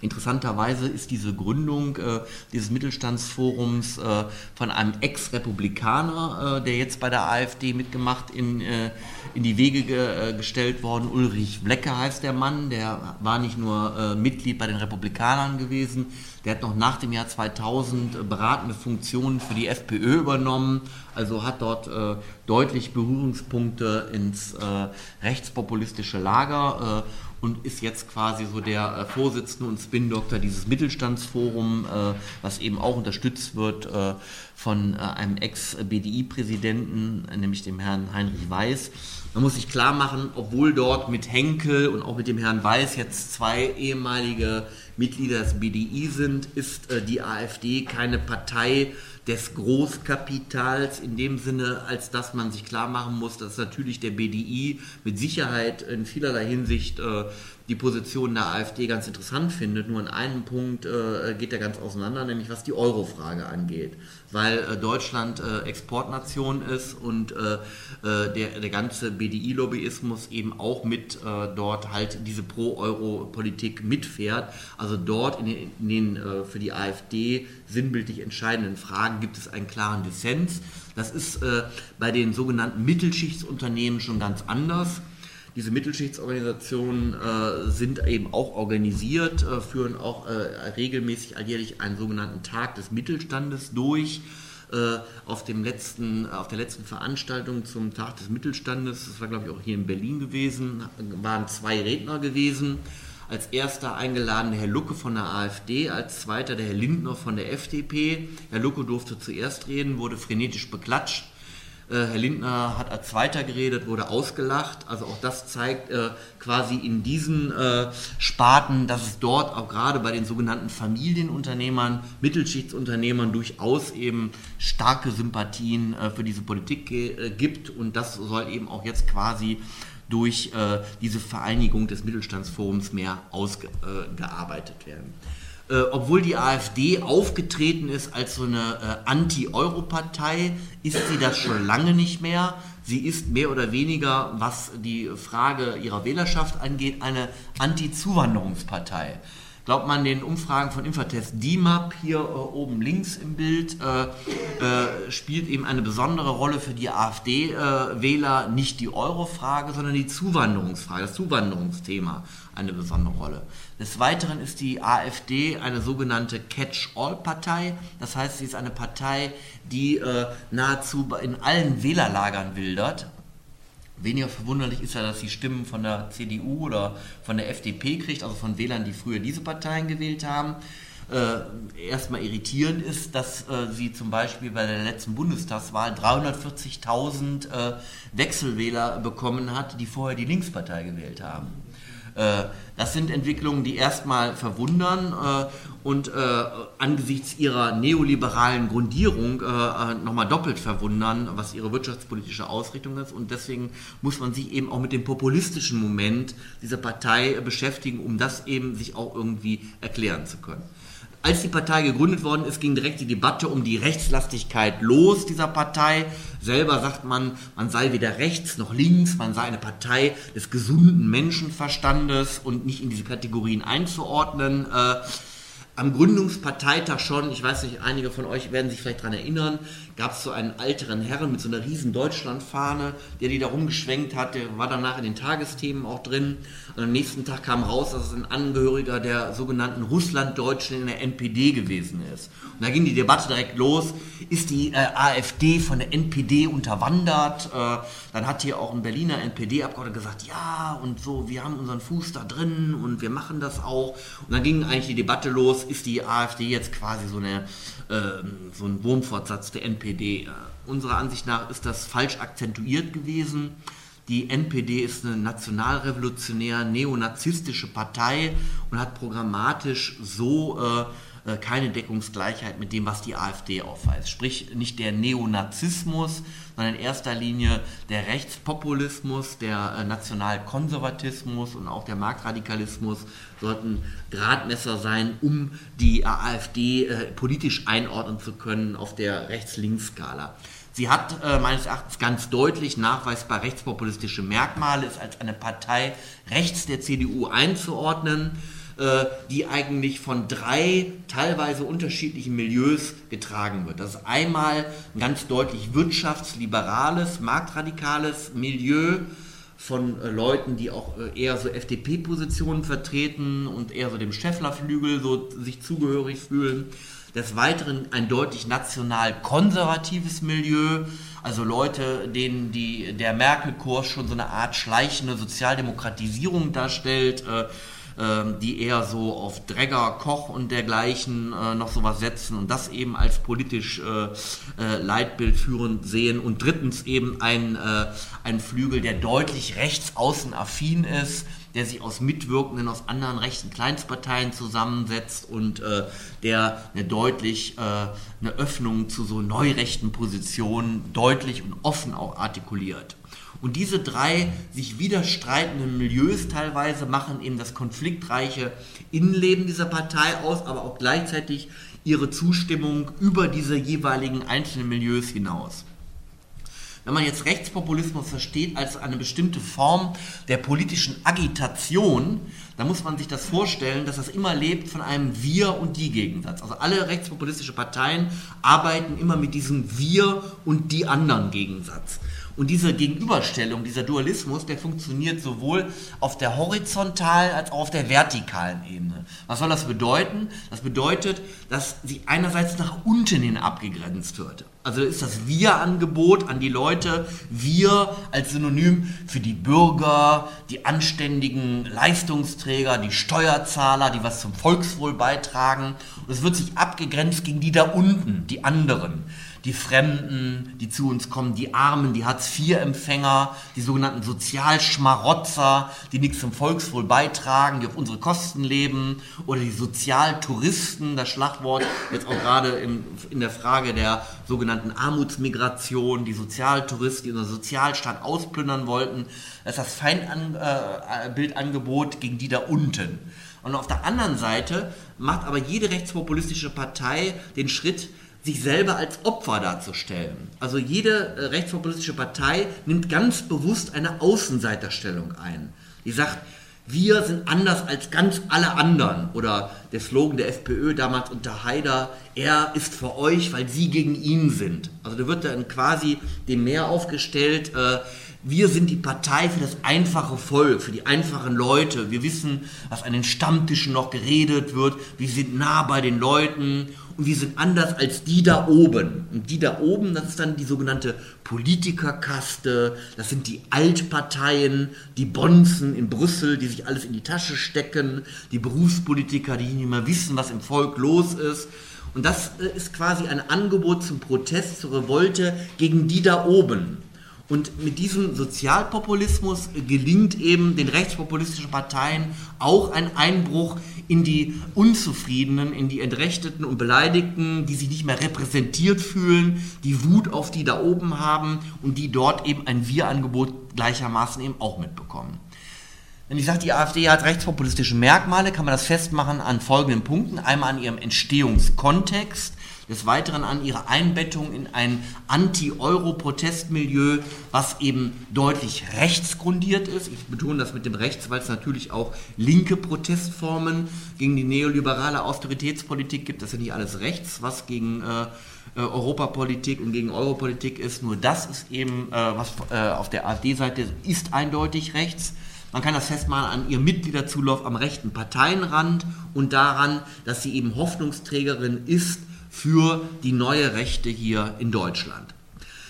Interessanterweise ist diese Gründung äh, dieses Mittelstandsforums äh, von einem Ex-Republikaner, äh, der jetzt bei der AfD mitgemacht, in, äh, in die Wege ge, äh, gestellt worden. Ulrich Wlecke heißt der Mann, der war nicht nur äh, Mitglied bei den Republikanern gewesen, der hat noch nach dem Jahr zweitausend äh, beratende Funktionen für die F P Ö übernommen, also hat dort äh, deutlich Berührungspunkte ins äh, rechtspopulistische Lager äh, und ist jetzt quasi so der äh, Vorsitzende und Spin-Doktor dieses Mittelstandsforums, äh, was eben auch unterstützt wird äh, von äh, einem Ex-B D I-Präsidenten, äh, nämlich dem Herrn Heinrich Weiß. Man muss sich klar machen, obwohl dort mit Henkel und auch mit dem Herrn Weiß jetzt zwei ehemalige Mitglieder des B D I sind, ist äh, die AfD keine Partei des Großkapitals in dem Sinne, als dass man sich klar machen muss, dass natürlich der B D I mit Sicherheit in vielerlei Hinsicht äh, die Position der AfD ganz interessant findet. Nur in einem Punkt äh, geht er ganz auseinander, nämlich was die Euro-Frage angeht. Weil äh, Deutschland äh, Exportnation ist und äh, der, der ganze B D I-Lobbyismus eben auch mit äh, dort halt diese Pro-Euro-Politik mitfährt. Also dort in den, in den äh, für die AfD sinnbildlich entscheidenden Fragen gibt es einen klaren Dissens. Das ist äh, bei den sogenannten Mittelschichtsunternehmen schon ganz anders. Diese Mittelschichtsorganisationen äh, sind eben auch organisiert, äh, führen auch äh, regelmäßig alljährlich einen sogenannten Tag des Mittelstandes durch. Äh, auf, dem letzten, auf der letzten Veranstaltung zum Tag des Mittelstandes, das war glaube ich auch hier in Berlin gewesen, waren zwei Redner gewesen. Als erster eingeladen Herr Lucke von der AfD, als zweiter der Herr Lindner von der F D P. Herr Lucke durfte zuerst reden, wurde frenetisch beklatscht. Herr Lindner hat als Zweiter geredet, wurde ausgelacht. Also auch das zeigt äh, quasi in diesen äh, Sparten, dass es dort auch gerade bei den sogenannten Familienunternehmern, Mittelschichtsunternehmern durchaus eben starke Sympathien äh, für diese Politik äh, gibt. Und das soll eben auch jetzt quasi durch äh, diese Vereinigung des Mittelstandsforums mehr ausgearbeitet äh, werden. Äh, obwohl die AfD aufgetreten ist als so eine äh, Anti-Euro-Partei, ist sie das schon lange nicht mehr. Sie ist mehr oder weniger, was die Frage ihrer Wählerschaft angeht, eine Anti-Zuwanderungspartei. Glaubt man den Umfragen von Infratest D I M A P, hier äh, oben links im Bild, äh, äh, spielt eben eine besondere Rolle für die AfD-Wähler äh, nicht die Euro-Frage, sondern die Zuwanderungsfrage, das Zuwanderungsthema eine besondere Rolle. Des Weiteren ist die AfD eine sogenannte Catch-all-Partei. Das heißt, sie ist eine Partei, die äh, nahezu in allen Wählerlagern wildert. Weniger verwunderlich ist ja, dass sie Stimmen von der C D U oder von der F D P kriegt, also von Wählern, die früher diese Parteien gewählt haben. Äh, erstmal irritierend ist, dass äh, sie zum Beispiel bei der letzten Bundestagswahl dreihundertvierzigtausend äh, Wechselwähler bekommen hat, die vorher die Linkspartei gewählt haben. Äh, das sind Entwicklungen, die erstmal verwundern äh, und äh, angesichts ihrer neoliberalen Grundierung äh, nochmal doppelt verwundern, was ihre wirtschaftspolitische Ausrichtung ist. Und deswegen muss man sich eben auch mit dem populistischen Moment dieser Partei beschäftigen, um das eben sich auch irgendwie erklären zu können. Als die Partei gegründet worden ist, ging direkt die Debatte um die Rechtslastigkeit los dieser Partei. Selber sagt man, man sei weder rechts noch links, man sei eine Partei des gesunden Menschenverstandes und nicht in diese Kategorien einzuordnen. am Gründungsparteitag schon, ich weiß nicht, einige von euch werden sich vielleicht daran erinnern, gab es so einen älteren Herren mit so einer riesen Deutschlandfahne, der die da rumgeschwenkt hat, der war danach in den Tagesthemen auch drin. Und am nächsten Tag kam raus, dass es ein Angehöriger der sogenannten Russlanddeutschen in der N P D gewesen ist. Und da ging die Debatte direkt los, ist die äh, AfD von der N P D unterwandert? Äh, dann hat hier auch ein Berliner N P D-Abgeordneter gesagt, ja, und so, wir haben unseren Fuß da drin und wir machen das auch. Und dann ging eigentlich die Debatte los, ist die AfD jetzt quasi so, eine, äh, so ein Wurmfortsatz der N P D? Äh, unserer Ansicht nach ist das falsch akzentuiert gewesen. Die N P D ist eine nationalrevolutionär neonazistische Partei und hat programmatisch so äh, äh, keine Deckungsgleichheit mit dem, was die AfD aufweist. Sprich, nicht der Neonazismus, sondern in erster Linie der Rechtspopulismus, der äh, Nationalkonservatismus und auch der Marktradikalismus sollten Drahtmesser sein, um die AfD äh, politisch einordnen zu können auf der Rechts-Links-Skala. Sie hat äh, meines Erachtens ganz deutlich nachweisbar rechtspopulistische Merkmale, ist als eine Partei rechts der C D U einzuordnen, äh, die eigentlich von drei teilweise unterschiedlichen Milieus getragen wird. Das ist einmal ein ganz deutlich wirtschaftsliberales, marktradikales Milieu von äh, Leuten, die auch äh, eher so F D P-Positionen vertreten und eher so dem Schäffler-Flügel so sich zugehörig fühlen. Des Weiteren ein deutlich national-konservatives Milieu, also Leute, denen die, der Merkel-Kurs schon so eine Art schleichende Sozialdemokratisierung darstellt, äh, äh, die eher so auf Dregger, Koch und dergleichen äh, noch sowas setzen und das eben als politisch äh, äh, leitbildführend sehen. Und drittens eben ein, äh, ein Flügel, der deutlich rechtsaußenaffin ist, der sich aus Mitwirkenden aus anderen rechten Kleinstparteien zusammensetzt und äh, der eine deutlich äh, eine Öffnung zu so neurechten Positionen deutlich und offen auch artikuliert. Und diese drei sich widerstreitenden Milieus teilweise machen eben das konfliktreiche Innenleben dieser Partei aus, aber auch gleichzeitig ihre Zustimmung über diese jeweiligen einzelnen Milieus hinaus. Wenn man jetzt Rechtspopulismus versteht als eine bestimmte Form der politischen Agitation, dann muss man sich das vorstellen, dass das immer lebt von einem Wir- und Die-Gegensatz. Also alle rechtspopulistische Parteien arbeiten immer mit diesem Wir- und die anderen Gegensatz. Und diese Gegenüberstellung, dieser Dualismus, der funktioniert sowohl auf der horizontalen als auch auf der vertikalen Ebene. Was soll das bedeuten? Das bedeutet, dass sie einerseits nach unten hin abgegrenzt wird. Also ist das Wir-Angebot an die Leute, wir als Synonym für die Bürger, die anständigen Leistungsträger, die Steuerzahler, die was zum Volkswohl beitragen. Und es wird sich abgegrenzt gegen die da unten, die anderen. Die Fremden, die zu uns kommen, die Armen, die Hartz-vier-Empfänger, die sogenannten Sozialschmarotzer, die nichts zum Volkswohl beitragen, die auf unsere Kosten leben, oder die Sozialtouristen, das Schlagwort jetzt auch gerade in, in der Frage der sogenannten Armutsmigration, die Sozialtouristen, die unseren Sozialstaat ausplündern wollten. Das ist das Feindbildangebot gegen die da unten. Und auf der anderen Seite macht aber jede rechtspopulistische Partei den Schritt, sich selber als Opfer darzustellen. Also jede äh, rechtspopulistische Partei nimmt ganz bewusst eine Außenseiterstellung ein. Die sagt, wir sind anders als ganz alle anderen. Oder der Slogan der FPÖ damals unter Haider, er ist für euch, weil sie gegen ihn sind. Also da wird dann quasi dem Meer aufgestellt, äh, wir sind die Partei für das einfache Volk, für die einfachen Leute. Wir wissen, was an den Stammtischen noch geredet wird. Wir sind nah bei den Leuten. Und wir sind anders als die da oben. Und die da oben, das ist dann die sogenannte Politikerkaste, das sind die Altparteien, die Bonzen in Brüssel, die sich alles in die Tasche stecken, die Berufspolitiker, die nicht mehr wissen, was im Volk los ist. Und das ist quasi ein Angebot zum Protest, zur Revolte gegen die da oben. Und mit diesem Sozialpopulismus gelingt eben den rechtspopulistischen Parteien auch ein Einbruch in die Unzufriedenen, in die Entrechteten und Beleidigten, die sich nicht mehr repräsentiert fühlen, die Wut auf die da oben haben und die dort eben ein Wir-Angebot gleichermaßen eben auch mitbekommen. Wenn ich sage, die AfD hat rechtspopulistische Merkmale, kann man das festmachen an folgenden Punkten. Einmal an ihrem Entstehungskontext. des Weiteren an ihre Einbettung in ein Anti-Euro-Protestmilieu, was eben deutlich rechtsgrundiert ist. Ich betone das mit dem Rechts, weil es natürlich auch linke Protestformen gegen die neoliberale Austeritätspolitik gibt. Das ist ja nicht alles rechts, was gegen äh, Europapolitik und gegen Europolitik ist. Nur das ist eben, äh, was äh, auf der AfD-Seite ist, eindeutig rechts. Man kann das festmachen an ihrem Mitgliederzulauf am rechten Parteienrand und daran, dass sie eben Hoffnungsträgerin ist für die neue Rechte hier in Deutschland.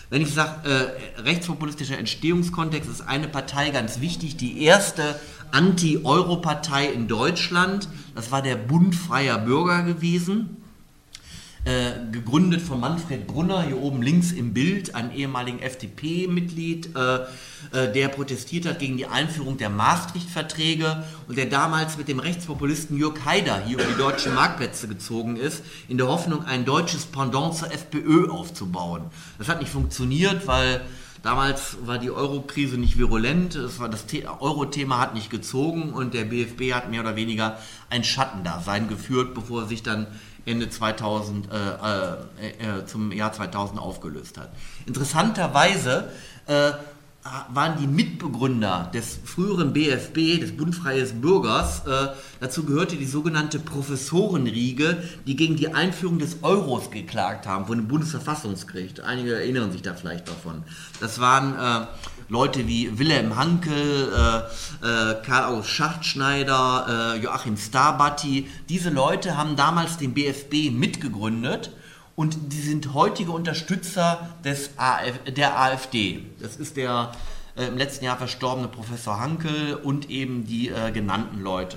Wenn ich sage, äh, rechtspopulistischer Entstehungskontext, ist eine Partei ganz wichtig, die erste Anti-Euro-Partei in Deutschland, das war der Bund Freier Bürger gewesen, äh, gegründet von Manfred Brunner, hier oben links im Bild, einem ehemaligen F D P-Mitglied, äh, äh, der protestiert hat gegen die Einführung der Maastricht-Verträge und der damals mit dem Rechtspopulisten Jörg Haider hier über die deutschen Marktplätze gezogen ist, in der Hoffnung, ein deutsches Pendant zur FPÖ aufzubauen. Das hat nicht funktioniert, weil damals war die Euro-Krise nicht virulent, es war das Euro-Thema hat nicht gezogen und der B F B hat mehr oder weniger ein Schattendasein geführt, bevor er sich dann Ende zweitausend, äh, äh, zum Jahr zweitausend aufgelöst hat. Interessanterweise äh, waren die Mitbegründer des früheren B F B, des Bund Freier Bürgers, äh, dazu gehörte die sogenannte Professorenriege, die gegen die Einführung des Euros geklagt haben, von dem Bundesverfassungsgericht. Einige erinnern sich da vielleicht davon. Das waren äh, Leute wie Wilhelm Hankel, äh, äh, Karl August Schachtschneider, äh, Joachim Starbatti. Diese Leute haben damals den B F B mitgegründet und die sind heutige Unterstützer des A F, der AfD. Das ist der äh, im letzten Jahr verstorbene Professor Hankel und eben die äh, genannten Leute.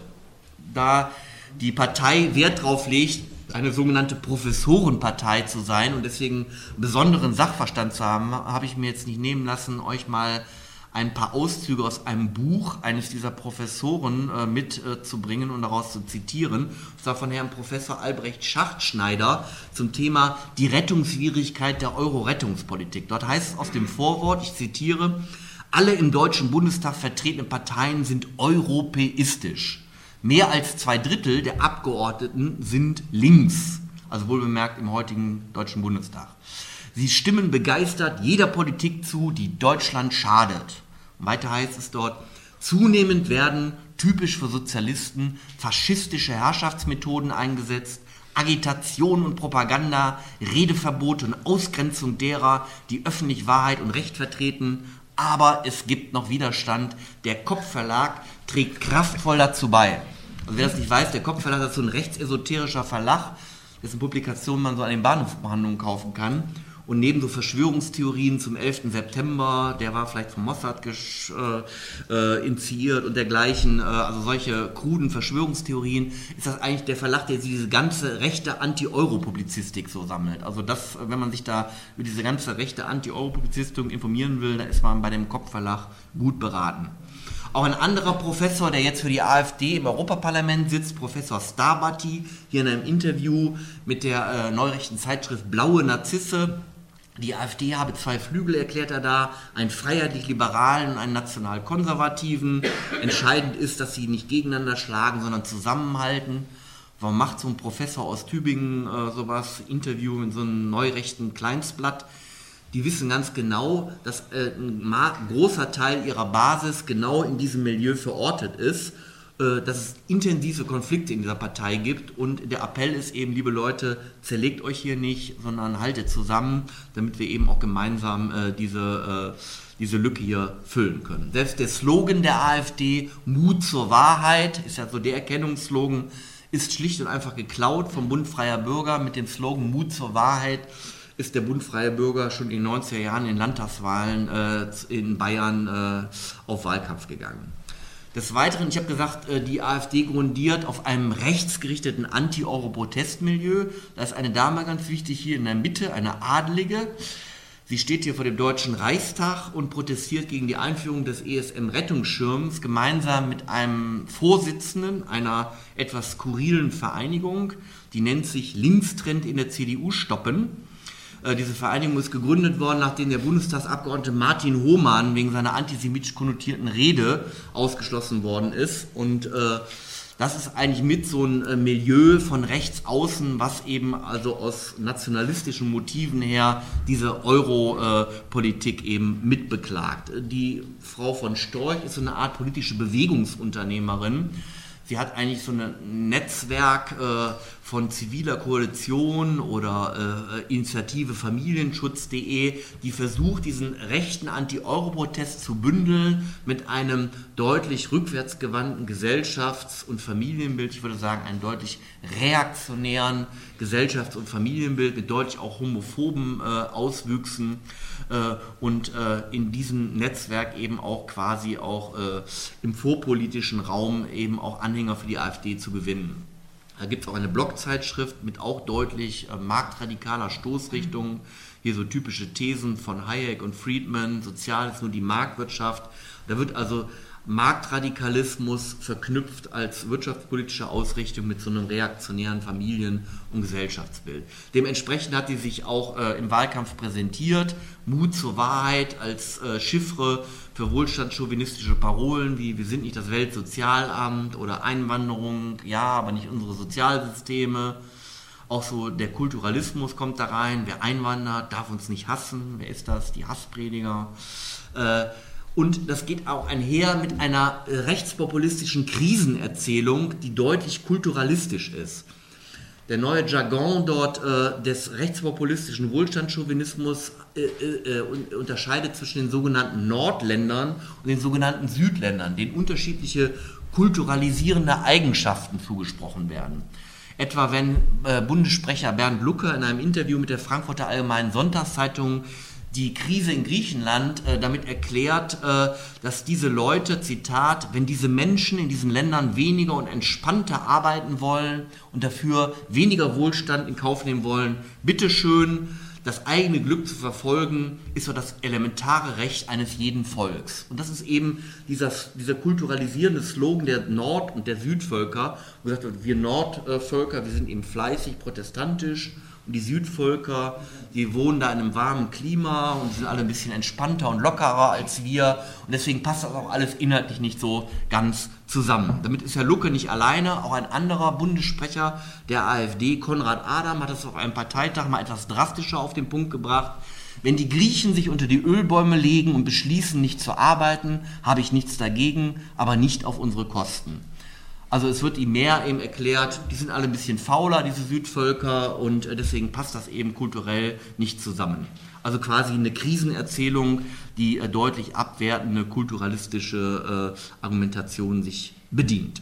Da die Partei Wert drauf legt, eine sogenannte Professorenpartei zu sein und deswegen besonderen Sachverstand zu haben, habe ich mir jetzt nicht nehmen lassen, euch mal ein paar Auszüge aus einem Buch eines dieser Professoren äh, mitzubringen äh, und daraus zu zitieren. Und zwar von Herrn Professor Albrecht Schachtschneider zum Thema die Rettungswidrigkeit der Euro-Rettungspolitik. Dort heißt es aus dem Vorwort, ich zitiere, alle im Deutschen Bundestag vertretenen Parteien sind europäistisch. Mehr als zwei Drittel der Abgeordneten sind links, also wohlbemerkt im heutigen Deutschen Bundestag. Sie stimmen begeistert jeder Politik zu, die Deutschland schadet. Und weiter heißt es dort, zunehmend werden, typisch für Sozialisten, faschistische Herrschaftsmethoden eingesetzt, Agitation und Propaganda, Redeverbot und Ausgrenzung derer, die öffentlich Wahrheit und Recht vertreten. Aber es gibt noch Widerstand. Der Kopfverlag trägt kraftvoll dazu bei. Also wer das nicht weiß, der Kopfverlag ist so ein rechtsesoterischer Verlag, dessen Publikationen man so an den Bahnhofsbehandlungen kaufen kann. Und neben so Verschwörungstheorien zum elften September, der war vielleicht von Mossad gesch, äh, initiiert und dergleichen, äh, also solche kruden Verschwörungstheorien, ist das eigentlich der Verlag, der diese ganze rechte Anti-Euro-Publizistik so sammelt. Also das, wenn man sich da über diese ganze rechte Anti-Euro-Publizistik informieren will, da ist man bei dem Kopfverlag gut beraten. Auch ein anderer Professor, der jetzt für die AfD im Europaparlament sitzt, Professor Starbatti, hier in einem Interview mit der äh, neurechten Zeitschrift Blaue Narzisse, die AfD habe zwei Flügel, erklärt er da, einen freiheitlich-liberalen und einen national-konservativen. Entscheidend ist, dass sie nicht gegeneinander schlagen, sondern zusammenhalten. Warum macht so ein Professor aus Tübingen äh, sowas, Interview in so einem neurechten Kleinstblatt? Die wissen ganz genau, dass äh, ein großer Teil ihrer Basis genau in diesem Milieu verortet ist, äh, dass es intensive Konflikte in dieser Partei gibt und der Appell ist eben, liebe Leute, zerlegt euch hier nicht, sondern haltet zusammen, damit wir eben auch gemeinsam äh, diese, äh, diese Lücke hier füllen können. Selbst der Slogan der AfD, Mut zur Wahrheit, ist ja so der Erkennungsslogan, ist schlicht und einfach geklaut vom Bund Freier Bürger mit dem Slogan Mut zur Wahrheit. Ist der Bund Freier Bürger schon in den neunziger Jahren in Landtagswahlen äh, in Bayern äh, auf Wahlkampf gegangen. Des Weiteren, ich habe gesagt, äh, die AfD grundiert auf einem rechtsgerichteten Anti-Euro-Protestmilieu. Da ist eine Dame ganz wichtig, hier in der Mitte, eine Adlige. Sie steht hier vor dem Deutschen Reichstag und protestiert gegen die Einführung des E S M-Rettungsschirms gemeinsam mit einem Vorsitzenden einer etwas skurrilen Vereinigung. Die nennt sich Linkstrend in der C D U stoppen. Diese Vereinigung ist gegründet worden, nachdem der Bundestagsabgeordnete Martin Hohmann wegen seiner antisemitisch konnotierten Rede ausgeschlossen worden ist. Und äh, Das ist eigentlich mit so ein Milieu von rechts außen, was eben also aus nationalistischen Motiven her diese Euro-Politik eben mitbeklagt. Die Frau von Storch ist so eine Art politische Bewegungsunternehmerin. Sie hat eigentlich so ein Netzwerk äh, von ziviler Koalition oder äh, Initiative Familienschutz punkt de, die versucht, diesen rechten Anti-Euro-Protest zu bündeln mit einem deutlich rückwärtsgewandten Gesellschafts- und Familienbild. Ich würde sagen, einem deutlich reaktionären Gesellschafts- und Familienbild mit deutlich auch homophoben äh, Auswüchsen. Und äh, in diesem Netzwerk eben auch quasi auch äh, im vorpolitischen Raum eben auch Anhänger für die AfD zu gewinnen. Da gibt es auch eine Blogzeitschrift mit auch deutlich äh, marktradikaler Stoßrichtung. Hier so typische Thesen von Hayek und Friedman, sozial ist nur die Marktwirtschaft. Da wird also Marktradikalismus verknüpft als wirtschaftspolitische Ausrichtung mit so einem reaktionären Familien- und Gesellschaftsbild. Dementsprechend hat sie sich auch äh, im Wahlkampf präsentiert. Mut zur Wahrheit als äh, Chiffre für wohlstandschauvinistische Parolen wie wir sind nicht das Weltsozialamt oder Einwanderung, ja, aber nicht unsere Sozialsysteme. Auch so der Kulturalismus kommt da rein. Wer einwandert, darf uns nicht hassen. Wer ist das? Die Hassprediger. Äh, Und das geht auch einher mit einer rechtspopulistischen Krisenerzählung, die deutlich kulturalistisch ist. Der neue Jargon dort äh, des rechtspopulistischen Wohlstandschauvinismus äh, äh, unterscheidet zwischen den sogenannten Nordländern und den sogenannten Südländern, denen unterschiedliche kulturalisierende Eigenschaften zugesprochen werden. Etwa wenn äh, Bundessprecher Bernd Lucke in einem Interview mit der Frankfurter Allgemeinen Sonntagszeitung die Krise in Griechenland äh, damit erklärt, äh, dass diese Leute, Zitat, wenn diese Menschen in diesen Ländern weniger und entspannter arbeiten wollen und dafür weniger Wohlstand in Kauf nehmen wollen, bitteschön, das eigene Glück zu verfolgen, ist so das elementare Recht eines jeden Volks. Und das ist eben dieser, dieser kulturalisierende Slogan der Nord- und der Südvölker, wo gesagt wird, wir Nordvölker, wir sind eben fleißig, protestantisch, und die Südvölker, die wohnen da in einem warmen Klima und sind alle ein bisschen entspannter und lockerer als wir. Und deswegen passt das auch alles inhaltlich nicht so ganz zusammen. Damit ist Herr Lucke nicht alleine. Auch ein anderer Bundessprecher der AfD, Konrad Adam, hat das auf einem Parteitag mal etwas drastischer auf den Punkt gebracht. Wenn die Griechen sich unter die Ölbäume legen und beschließen, nicht zu arbeiten, habe ich nichts dagegen, aber nicht auf unsere Kosten. Also es wird ihm mehr eben erklärt, die sind alle ein bisschen fauler, diese Südvölker, und deswegen passt das eben kulturell nicht zusammen. Also quasi eine Krisenerzählung, die deutlich abwertende kulturalistische äh, Argumentation sich bedient.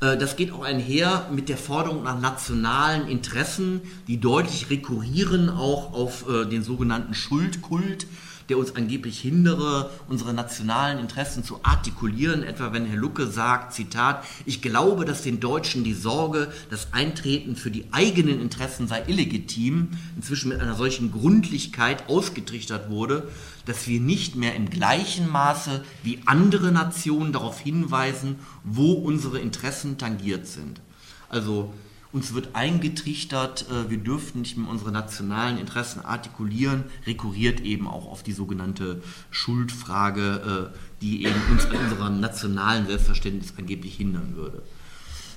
Äh, das geht auch einher mit der Forderung nach nationalen Interessen, die deutlich rekurrieren auch auf äh, den sogenannten Schuldkult, der uns angeblich hindere, unsere nationalen Interessen zu artikulieren. Etwa wenn Herr Lucke sagt, Zitat, ich glaube, dass den Deutschen die Sorge, das Eintreten für die eigenen Interessen sei illegitim, inzwischen mit einer solchen Gründlichkeit ausgetrichtert wurde, dass wir nicht mehr im gleichen Maße wie andere Nationen darauf hinweisen, wo unsere Interessen tangiert sind. Also uns wird eingetrichtert, wir dürften nicht mehr unsere nationalen Interessen artikulieren, rekurriert eben auch auf die sogenannte Schuldfrage, die eben uns an unserem nationalen Selbstverständnis angeblich hindern würde.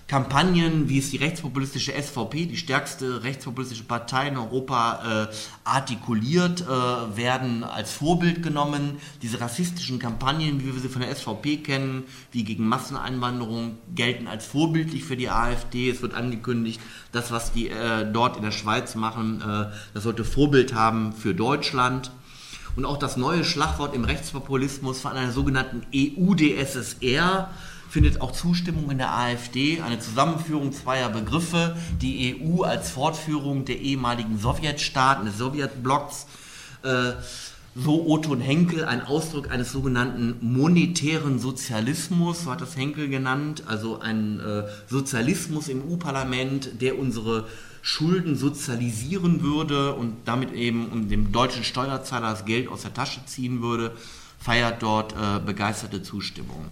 Kampagnen, wie es die rechtspopulistische S V P, die stärkste rechtspopulistische Partei in Europa, äh, artikuliert, äh, werden als Vorbild genommen. Diese rassistischen Kampagnen, wie wir sie von der S V P kennen, wie gegen Masseneinwanderung, gelten als vorbildlich für die AfD. Es wird angekündigt, das, was die äh, dort in der Schweiz machen, äh, das sollte Vorbild haben für Deutschland. Und auch das neue Schlagwort im Rechtspopulismus von einer sogenannten E U D S S R findet auch Zustimmung in der AfD, eine Zusammenführung zweier Begriffe, die E U als Fortführung der ehemaligen Sowjetstaaten, des Sowjetblocks, äh, so Otto und Henkel, ein Ausdruck eines sogenannten monetären Sozialismus, so hat das Henkel genannt, also ein äh, Sozialismus im E U-Parlament, der unsere Schulden sozialisieren würde und damit eben um dem deutschen Steuerzahler das Geld aus der Tasche ziehen würde, feiert dort äh, begeisterte Zustimmung.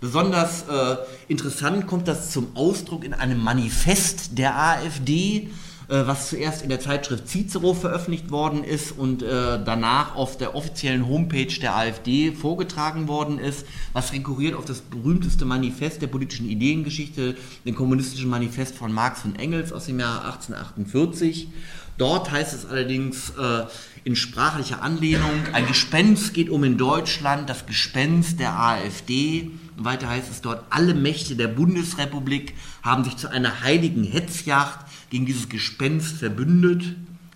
Besonders äh, interessant kommt das zum Ausdruck in einem Manifest der AfD, äh, was zuerst in der Zeitschrift Cicero veröffentlicht worden ist und äh, danach auf der offiziellen Homepage der AfD vorgetragen worden ist, was rekurriert auf das berühmteste Manifest der politischen Ideengeschichte, den kommunistischen Manifest von Marx und Engels aus dem Jahr achtzehnhundertachtundvierzig. Dort heißt es allerdings äh, in sprachlicher Anlehnung, ein Gespenst geht um in Deutschland, das Gespenst der AfD. Und weiter heißt es dort, alle Mächte der Bundesrepublik haben sich zu einer heiligen Hetzjagd gegen dieses Gespenst verbündet.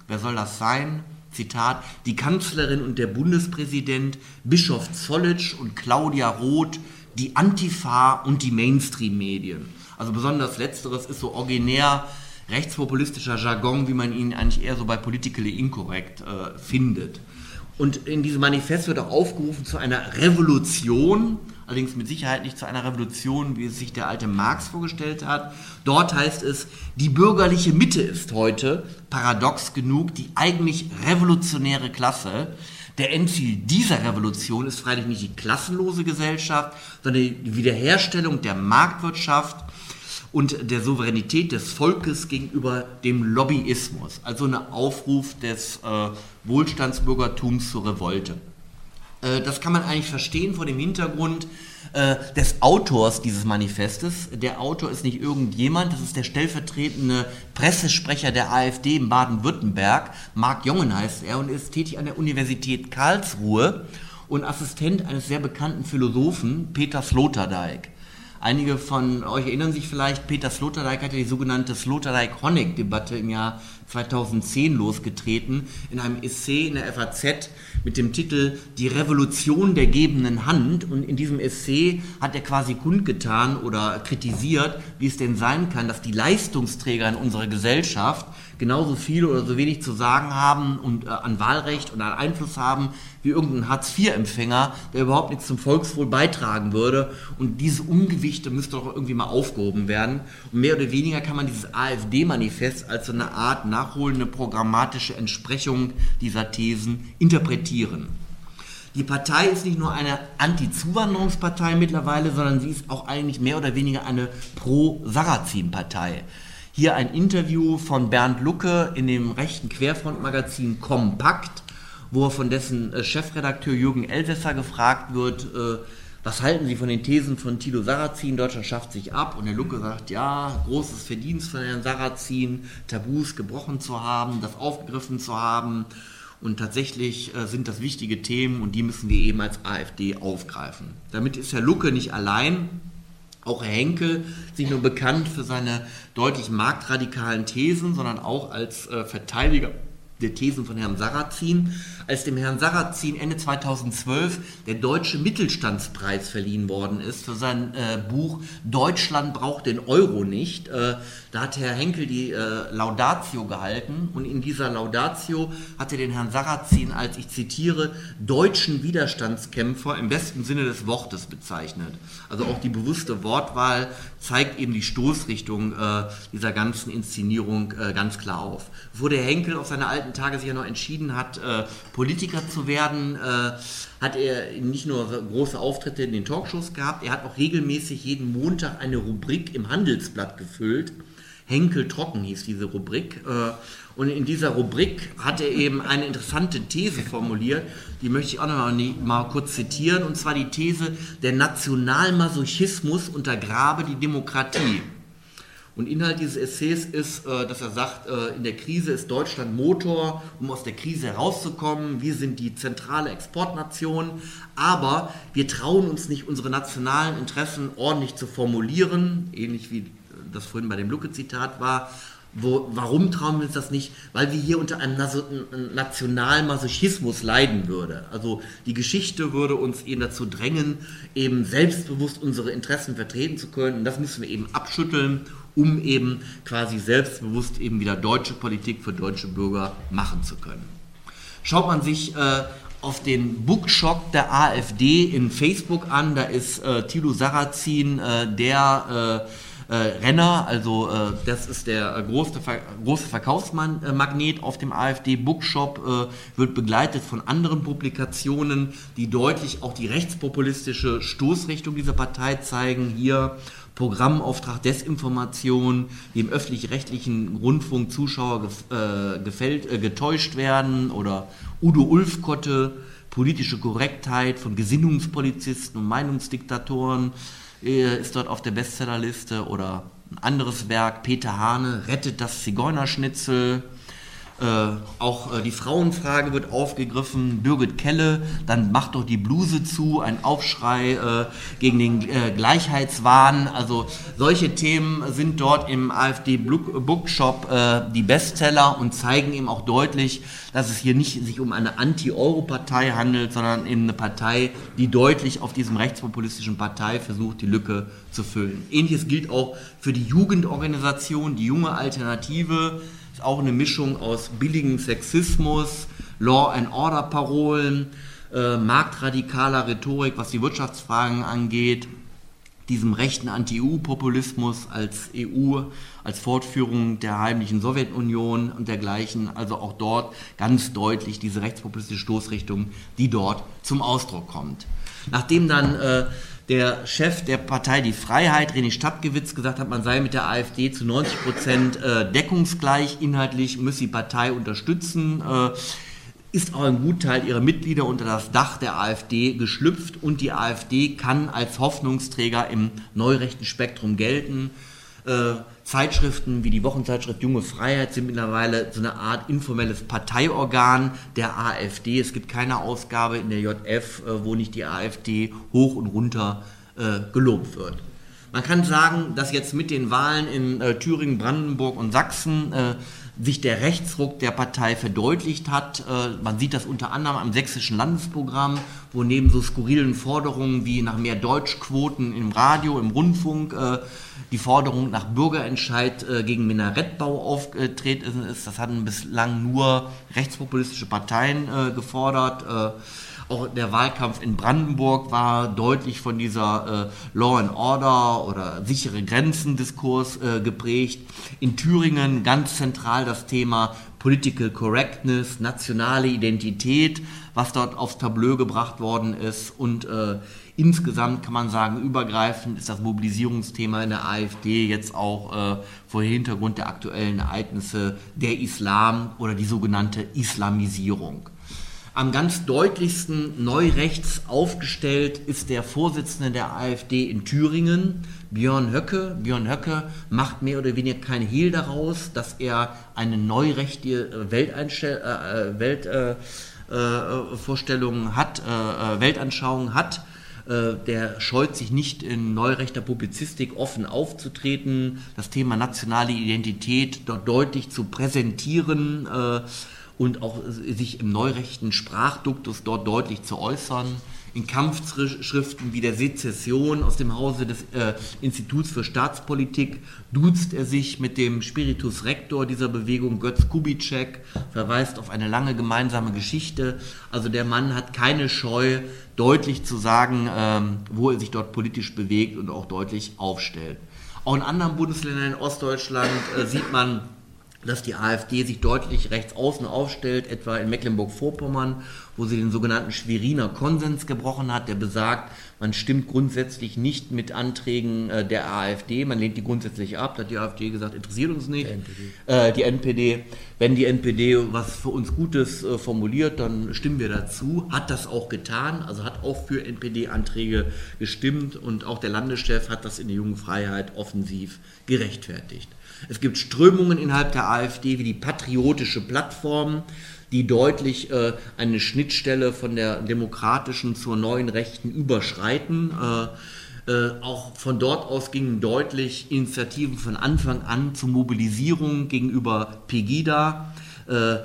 Wer soll das sein? Zitat, die Kanzlerin und der Bundespräsident, Bischof Zollitsch und Claudia Roth, die Antifa und die Mainstream-Medien. Also besonders letzteres ist so originär rechtspopulistischer Jargon, wie man ihn eigentlich eher so bei Politically Incorrect äh, findet. Und in diesem Manifest wird auch aufgerufen zu einer Revolution, allerdings mit Sicherheit nicht zu einer Revolution, wie es sich der alte Marx vorgestellt hat. Dort heißt es, die bürgerliche Mitte ist heute, paradox genug, die eigentlich revolutionäre Klasse. Der Endziel dieser Revolution ist freilich nicht die klassenlose Gesellschaft, sondern die Wiederherstellung der Marktwirtschaft und der Souveränität des Volkes gegenüber dem Lobbyismus. Also ein Aufruf des äh, Wohlstandsbürgertums zur Revolte. Äh, das kann man eigentlich verstehen vor dem Hintergrund äh, des Autors dieses Manifestes. Der Autor ist nicht irgendjemand, das ist der stellvertretende Pressesprecher der AfD in Baden-Württemberg. Marc Jongen heißt er und ist tätig an der Universität Karlsruhe und Assistent eines sehr bekannten Philosophen, Peter Sloterdijk. Einige von euch erinnern sich vielleicht, Peter Sloterdijk hatte die sogenannte Sloterdijk-Honeck-Debatte im Jahr zweitausendzehn losgetreten, in einem Essay in der F A Z mit dem Titel Die Revolution der gebenden Hand. Und in diesem Essay hat er quasi kundgetan oder kritisiert, wie es denn sein kann, dass die Leistungsträger in unserer Gesellschaft genauso viel oder so wenig zu sagen haben und äh, an Wahlrecht und an Einfluss haben wie irgendein Hartz-vier-Empfänger, der überhaupt nichts zum Volkswohl beitragen würde. Und diese Ungewichte müsste doch irgendwie mal aufgehoben werden. Und mehr oder weniger kann man dieses AfD-Manifest als so eine Art nachholende programmatische Entsprechung dieser Thesen interpretieren. Die Partei ist nicht nur eine Anti-Zuwanderungspartei mittlerweile, sondern sie ist auch eigentlich mehr oder weniger eine Pro-Sarrazin-Partei. Hier ein Interview von Bernd Lucke in dem rechten Querfront-Magazin Kompakt, wo er von dessen Chefredakteur Jürgen Elsässer gefragt wird, äh, was halten Sie von den Thesen von Thilo Sarrazin, Deutschland schafft sich ab. Und der Lucke sagt, ja, großes Verdienst von Herrn Sarrazin, Tabus gebrochen zu haben, das aufgegriffen zu haben. Und tatsächlich äh, sind das wichtige Themen und die müssen wir eben als AfD aufgreifen. Damit ist Herr Lucke nicht allein. Auch Herr Henkel ist nicht nur bekannt für seine deutlich marktradikalen Thesen, sondern auch als äh, Verteidiger der Thesen von Herrn Sarrazin. Als dem Herrn Sarrazin Ende zweitausendzwölf der Deutsche Mittelstandspreis verliehen worden ist für sein äh, Buch Deutschland braucht den Euro nicht, äh, da hat Herr Henkel die äh, Laudatio gehalten und in dieser Laudatio hat er den Herrn Sarrazin als, ich zitiere, deutschen Widerstandskämpfer im besten Sinne des Wortes bezeichnet. Also auch die bewusste Wortwahl zeigt eben die Stoßrichtung äh, dieser ganzen Inszenierung äh, ganz klar auf. Bevor der Henkel auf seine alten Tage sich ja noch entschieden hat, äh, Politiker zu werden, äh, hat er nicht nur große Auftritte in den Talkshows gehabt, er hat auch regelmäßig jeden Montag eine Rubrik im Handelsblatt gefüllt. Henkel trocken hieß diese Rubrik. Äh, und in dieser Rubrik hat er eben eine interessante These formuliert, die möchte ich auch noch mal, mal kurz zitieren, und zwar die These, der Nationalmasochismus untergrabe die Demokratie. Und Inhalt dieses Essays ist, dass er sagt, in der Krise ist Deutschland Motor, um aus der Krise herauszukommen. Wir sind die zentrale Exportnation, aber wir trauen uns nicht, unsere nationalen Interessen ordentlich zu formulieren, ähnlich wie das vorhin bei dem Lucke-Zitat war. Wo, warum trauen wir uns das nicht? Weil wir hier unter einem Nationalmasochismus leiden würde. Also die Geschichte würde uns eben dazu drängen, eben selbstbewusst unsere Interessen vertreten zu können. Und das müssen wir eben abschütteln, um eben quasi selbstbewusst eben wieder deutsche Politik für deutsche Bürger machen zu können. Schaut man sich äh, auf den Bookshop der AfD in Facebook an, da ist äh, Thilo Sarrazin äh, der... Äh, Äh, Renner, also äh, das ist der äh, große, Ver- große Verkaufsmagnet äh, auf dem AfD-Bookshop, äh, wird begleitet von anderen Publikationen, die deutlich auch die rechtspopulistische Stoßrichtung dieser Partei zeigen. Hier Programmauftrag Desinformation, wie im öffentlich-rechtlichen Rundfunk Zuschauer gef- äh, gefällt, äh, getäuscht werden, oder Udo Ulfkotte, politische Korrektheit von Gesinnungspolizisten und Meinungsdiktatoren äh, ist dort auf der Bestsellerliste, oder ein anderes Werk, Peter Hane, Rettet das Zigeunerschnitzel. Äh, auch äh, die Frauenfrage wird aufgegriffen, Birgit Kelle, dann macht doch die Bluse zu, ein Aufschrei äh, gegen den äh, Gleichheitswahn. Also solche Themen sind dort im AfD-Bookshop äh, die Bestseller und zeigen eben auch deutlich, dass es hier nicht sich um eine Anti-Euro-Partei handelt, sondern eben eine Partei, die deutlich auf diesem rechtspopulistischen Partei versucht, die Lücke zu füllen. Ähnliches gilt auch für die Jugendorganisation, die Junge Alternative, auch eine Mischung aus billigem Sexismus, Law-and-Order-Parolen, äh, marktradikaler Rhetorik, was die Wirtschaftsfragen angeht, diesem rechten Anti-E U-Populismus als E U, als Fortführung der heimlichen Sowjetunion und dergleichen. Also auch dort ganz deutlich diese rechtspopulistische Stoßrichtung, die dort zum Ausdruck kommt. Nachdem dann äh, der Chef der Partei Die Freiheit, René Stadtgewitz, gesagt hat, man sei mit der AfD zu neunzig Prozent äh, deckungsgleich, inhaltlich müsse die Partei unterstützen, äh, ist auch ein Gutteil ihrer Mitglieder unter das Dach der AfD geschlüpft, und die AfD kann als Hoffnungsträger im neurechten Spektrum gelten. Äh, Zeitschriften wie die Wochenzeitschrift Junge Freiheit sind mittlerweile so eine Art informelles Parteiorgan der AfD. Es gibt keine Ausgabe in der J F, äh, wo nicht die AfD hoch und runter äh, gelobt wird. Man kann sagen, dass jetzt mit den Wahlen in äh, Thüringen, Brandenburg und Sachsen äh, sich der Rechtsruck der Partei verdeutlicht hat. Äh, man sieht das unter anderem am sächsischen Landesprogramm, wo neben so skurrilen Forderungen wie nach mehr Deutschquoten im Radio, im Rundfunk, äh, die Forderung nach Bürgerentscheid äh, gegen Minarettbau aufgetreten ist. Das hatten bislang nur rechtspopulistische Parteien äh, gefordert. Äh, Auch der Wahlkampf in Brandenburg war deutlich von dieser äh, Law and Order oder sichere Grenzen-Diskurs äh, geprägt. In Thüringen ganz zentral das Thema Political Correctness, nationale Identität, was dort aufs Tableau gebracht worden ist. Und äh, insgesamt kann man sagen, übergreifend ist das Mobilisierungsthema in der AfD jetzt auch äh, vor dem Hintergrund der aktuellen Ereignisse der Islam oder die sogenannte Islamisierung. Am ganz deutlichsten neu rechts aufgestellt ist der Vorsitzende der AfD in Thüringen, Björn Höcke. Björn Höcke macht mehr oder weniger kein Hehl daraus, dass er eine neurechte Welteinstell- äh, Welt, äh, äh, Vorstellung hat, äh, Weltanschauung hat. Der scheut sich nicht, in neurechter Publizistik offen aufzutreten, das Thema nationale Identität dort deutlich zu präsentieren äh, und auch sich im neurechten Sprachduktus dort deutlich zu äußern. In Kampfschriften wie der Sezession aus dem Hause des äh, Instituts für Staatspolitik duzt er sich mit dem Spiritus Rector dieser Bewegung, Götz Kubitschek, verweist auf eine lange gemeinsame Geschichte. Also der Mann hat keine Scheu, deutlich zu sagen, ähm, wo er sich dort politisch bewegt und auch deutlich aufstellt. Auch in anderen Bundesländern in Ostdeutschland äh, sieht man, dass die AfD sich deutlich rechts außen aufstellt, etwa in Mecklenburg-Vorpommern, wo sie den sogenannten Schweriner Konsens gebrochen hat, der besagt, man stimmt grundsätzlich nicht mit Anträgen äh, der AfD, man lehnt die grundsätzlich ab. Da hat die AfD gesagt, interessiert uns nicht. Äh, die N P D, wenn die N P D was für uns Gutes äh, formuliert, dann stimmen wir dazu. Hat das auch getan, also hat auch für N P D-Anträge gestimmt, und auch der Landeschef hat das in der Jungen Freiheit offensiv gerechtfertigt. Es gibt Strömungen innerhalb der AfD wie die Patriotische Plattform, die deutlich äh, eine Schnittstelle von der demokratischen zur neuen Rechten überschreiten. Äh, äh, auch von dort aus gingen deutlich Initiativen von Anfang an zur Mobilisierung gegenüber Pegida. Äh,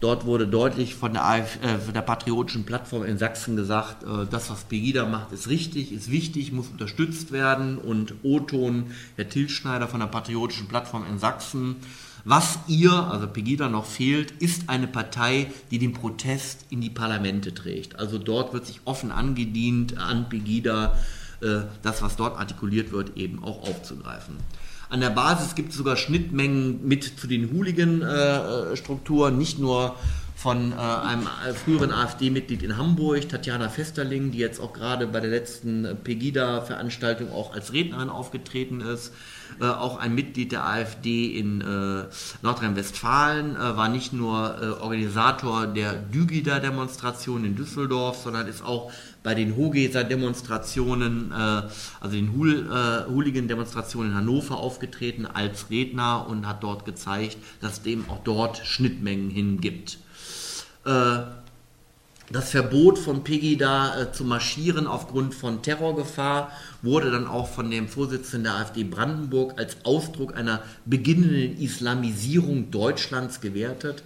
dort wurde deutlich von der, AfD, äh, von der Patriotischen Plattform in Sachsen gesagt, äh, das, was Pegida macht, ist richtig, ist wichtig, muss unterstützt werden. Und O-Ton, Herr Tilschneider von der Patriotischen Plattform in Sachsen: Was ihr, also Pegida, noch fehlt, ist eine Partei, die den Protest in die Parlamente trägt. Also dort wird sich offen angedient an Pegida, äh, das, was dort artikuliert wird, eben auch aufzugreifen. An der Basis gibt es sogar Schnittmengen mit zu den Hooligan-Strukturen, äh, nicht nur von äh, einem früheren AfD-Mitglied in Hamburg, Tatjana Festerling, die jetzt auch gerade bei der letzten Pegida-Veranstaltung auch als Rednerin aufgetreten ist. Äh, auch ein Mitglied der AfD in äh, Nordrhein-Westfalen, äh, war nicht nur äh, Organisator der Dügida-Demonstration in Düsseldorf, sondern ist auch bei den HoGeSa-Demonstrationen, äh, also den Hul, äh, Hooligan-Demonstrationen in Hannover aufgetreten als Redner und hat dort gezeigt, dass es eben auch dort Schnittmengen hingibt. Das Verbot von Pegida äh, zu marschieren aufgrund von Terrorgefahr wurde dann auch von dem Vorsitzenden der AfD Brandenburg als Ausdruck einer beginnenden Islamisierung Deutschlands gewertet.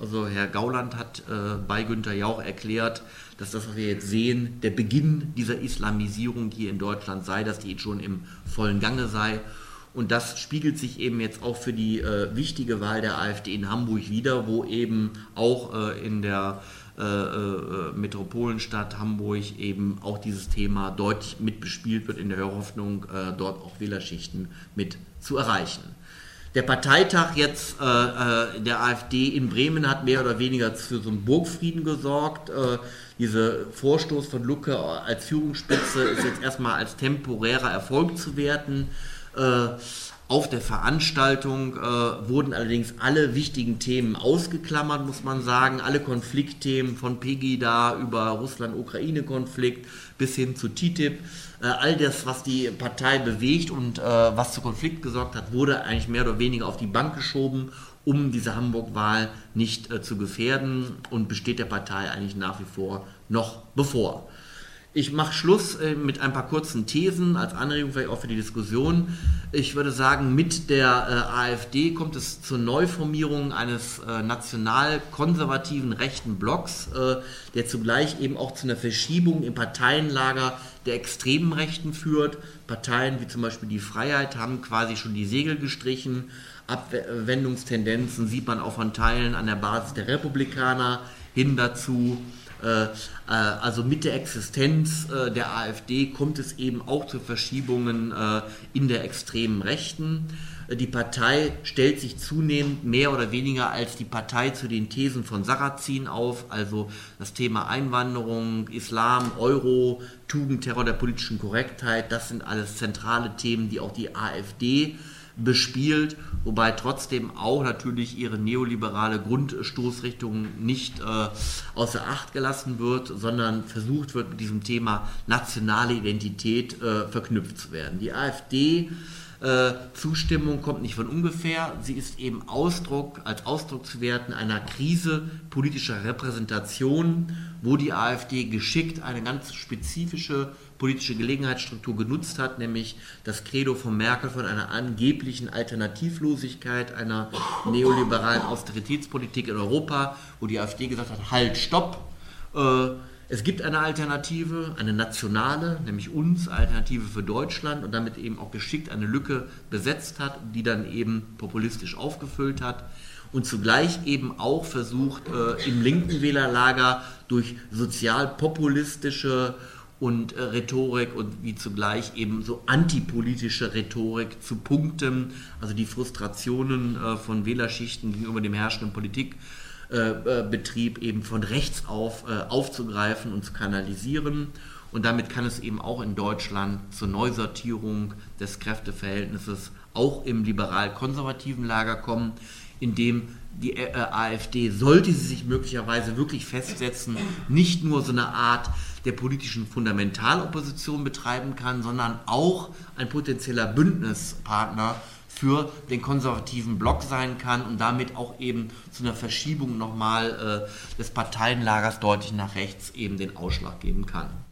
Also Herr Gauland hat äh, bei Günther Jauch erklärt, dass das, was wir jetzt sehen, der Beginn dieser Islamisierung hier in Deutschland sei, dass die schon im vollen Gange sei. Und das spiegelt sich eben jetzt auch für die äh, wichtige Wahl der AfD in Hamburg wider, wo eben auch äh, in der äh, äh, Metropolenstadt Hamburg eben auch dieses Thema deutlich mitbespielt wird, in der Hoffnung, äh, dort auch Wählerschichten mit zu erreichen. Der Parteitag jetzt äh, der AfD in Bremen hat mehr oder weniger für so einen Burgfrieden gesorgt. Äh, dieser Vorstoß von Lucke als Führungsspitze ist jetzt erstmal als temporärer Erfolg zu werten. Auf der Veranstaltung äh, wurden allerdings alle wichtigen Themen ausgeklammert, muss man sagen. Alle Konfliktthemen von Pegida über Russland-Ukraine-Konflikt bis hin zu T T I P. Äh, all das, was die Partei bewegt und äh, was zu Konflikt gesorgt hat, wurde eigentlich mehr oder weniger auf die Bank geschoben, um diese Hamburg-Wahl nicht äh, zu gefährden, und besteht der Partei eigentlich nach wie vor noch bevor. Ich mache Schluss mit ein paar kurzen Thesen als Anregung vielleicht auch für die Diskussion. Ich würde sagen, mit der äh, AfD kommt es zur Neuformierung eines äh, national-konservativen rechten Blocks, äh, der zugleich eben auch zu einer Verschiebung im Parteienlager der extremen Rechten führt. Parteien wie zum Beispiel Die Freiheit haben quasi schon die Segel gestrichen. Abwendungstendenzen sieht man auch von Teilen an der Basis der Republikaner hin dazu. Also mit der Existenz der AfD kommt es eben auch zu Verschiebungen in der extremen Rechten. Die Partei stellt sich zunehmend mehr oder weniger als die Partei zu den Thesen von Sarrazin auf, also das Thema Einwanderung, Islam, Euro, Tugend, Terror der politischen Korrektheit, das sind alles zentrale Themen, die auch die AfD bespielt, wobei trotzdem auch natürlich ihre neoliberale Grundstoßrichtung nicht äh, außer Acht gelassen wird, sondern versucht wird, mit diesem Thema nationale Identität äh, verknüpft zu werden. Die AfD-Zustimmung äh, kommt nicht von ungefähr, sie ist eben Ausdruck, als Ausdruck zu werten einer Krise politischer Repräsentation, wo die AfD geschickt eine ganz spezifische politische Gelegenheitsstruktur genutzt hat, nämlich das Credo von Merkel von einer angeblichen Alternativlosigkeit, einer neoliberalen Austeritätspolitik in Europa, wo die AfD gesagt hat, halt, stopp, äh, es gibt eine Alternative, eine nationale, nämlich uns, Alternative für Deutschland, und damit eben auch geschickt eine Lücke besetzt hat, die dann eben populistisch aufgefüllt hat. Und zugleich eben auch versucht, äh, im linken Wählerlager durch sozialpopulistische und äh, Rhetorik und wie zugleich eben so antipolitische Rhetorik zu punkten, also die Frustrationen äh, von Wählerschichten gegenüber dem herrschenden Politikbetrieb äh, äh, eben von rechts auf äh, aufzugreifen und zu kanalisieren. Und damit kann es eben auch in Deutschland zur Neusortierung des Kräfteverhältnisses auch im liberal-konservativen Lager kommen, indem die äh, AfD, sollte sie sich möglicherweise wirklich festsetzen, nicht nur so eine Art der politischen Fundamentalopposition betreiben kann, sondern auch ein potenzieller Bündnispartner für den konservativen Block sein kann und damit auch eben zu einer Verschiebung nochmal äh, des Parteienlagers deutlich nach rechts eben den Ausschlag geben kann.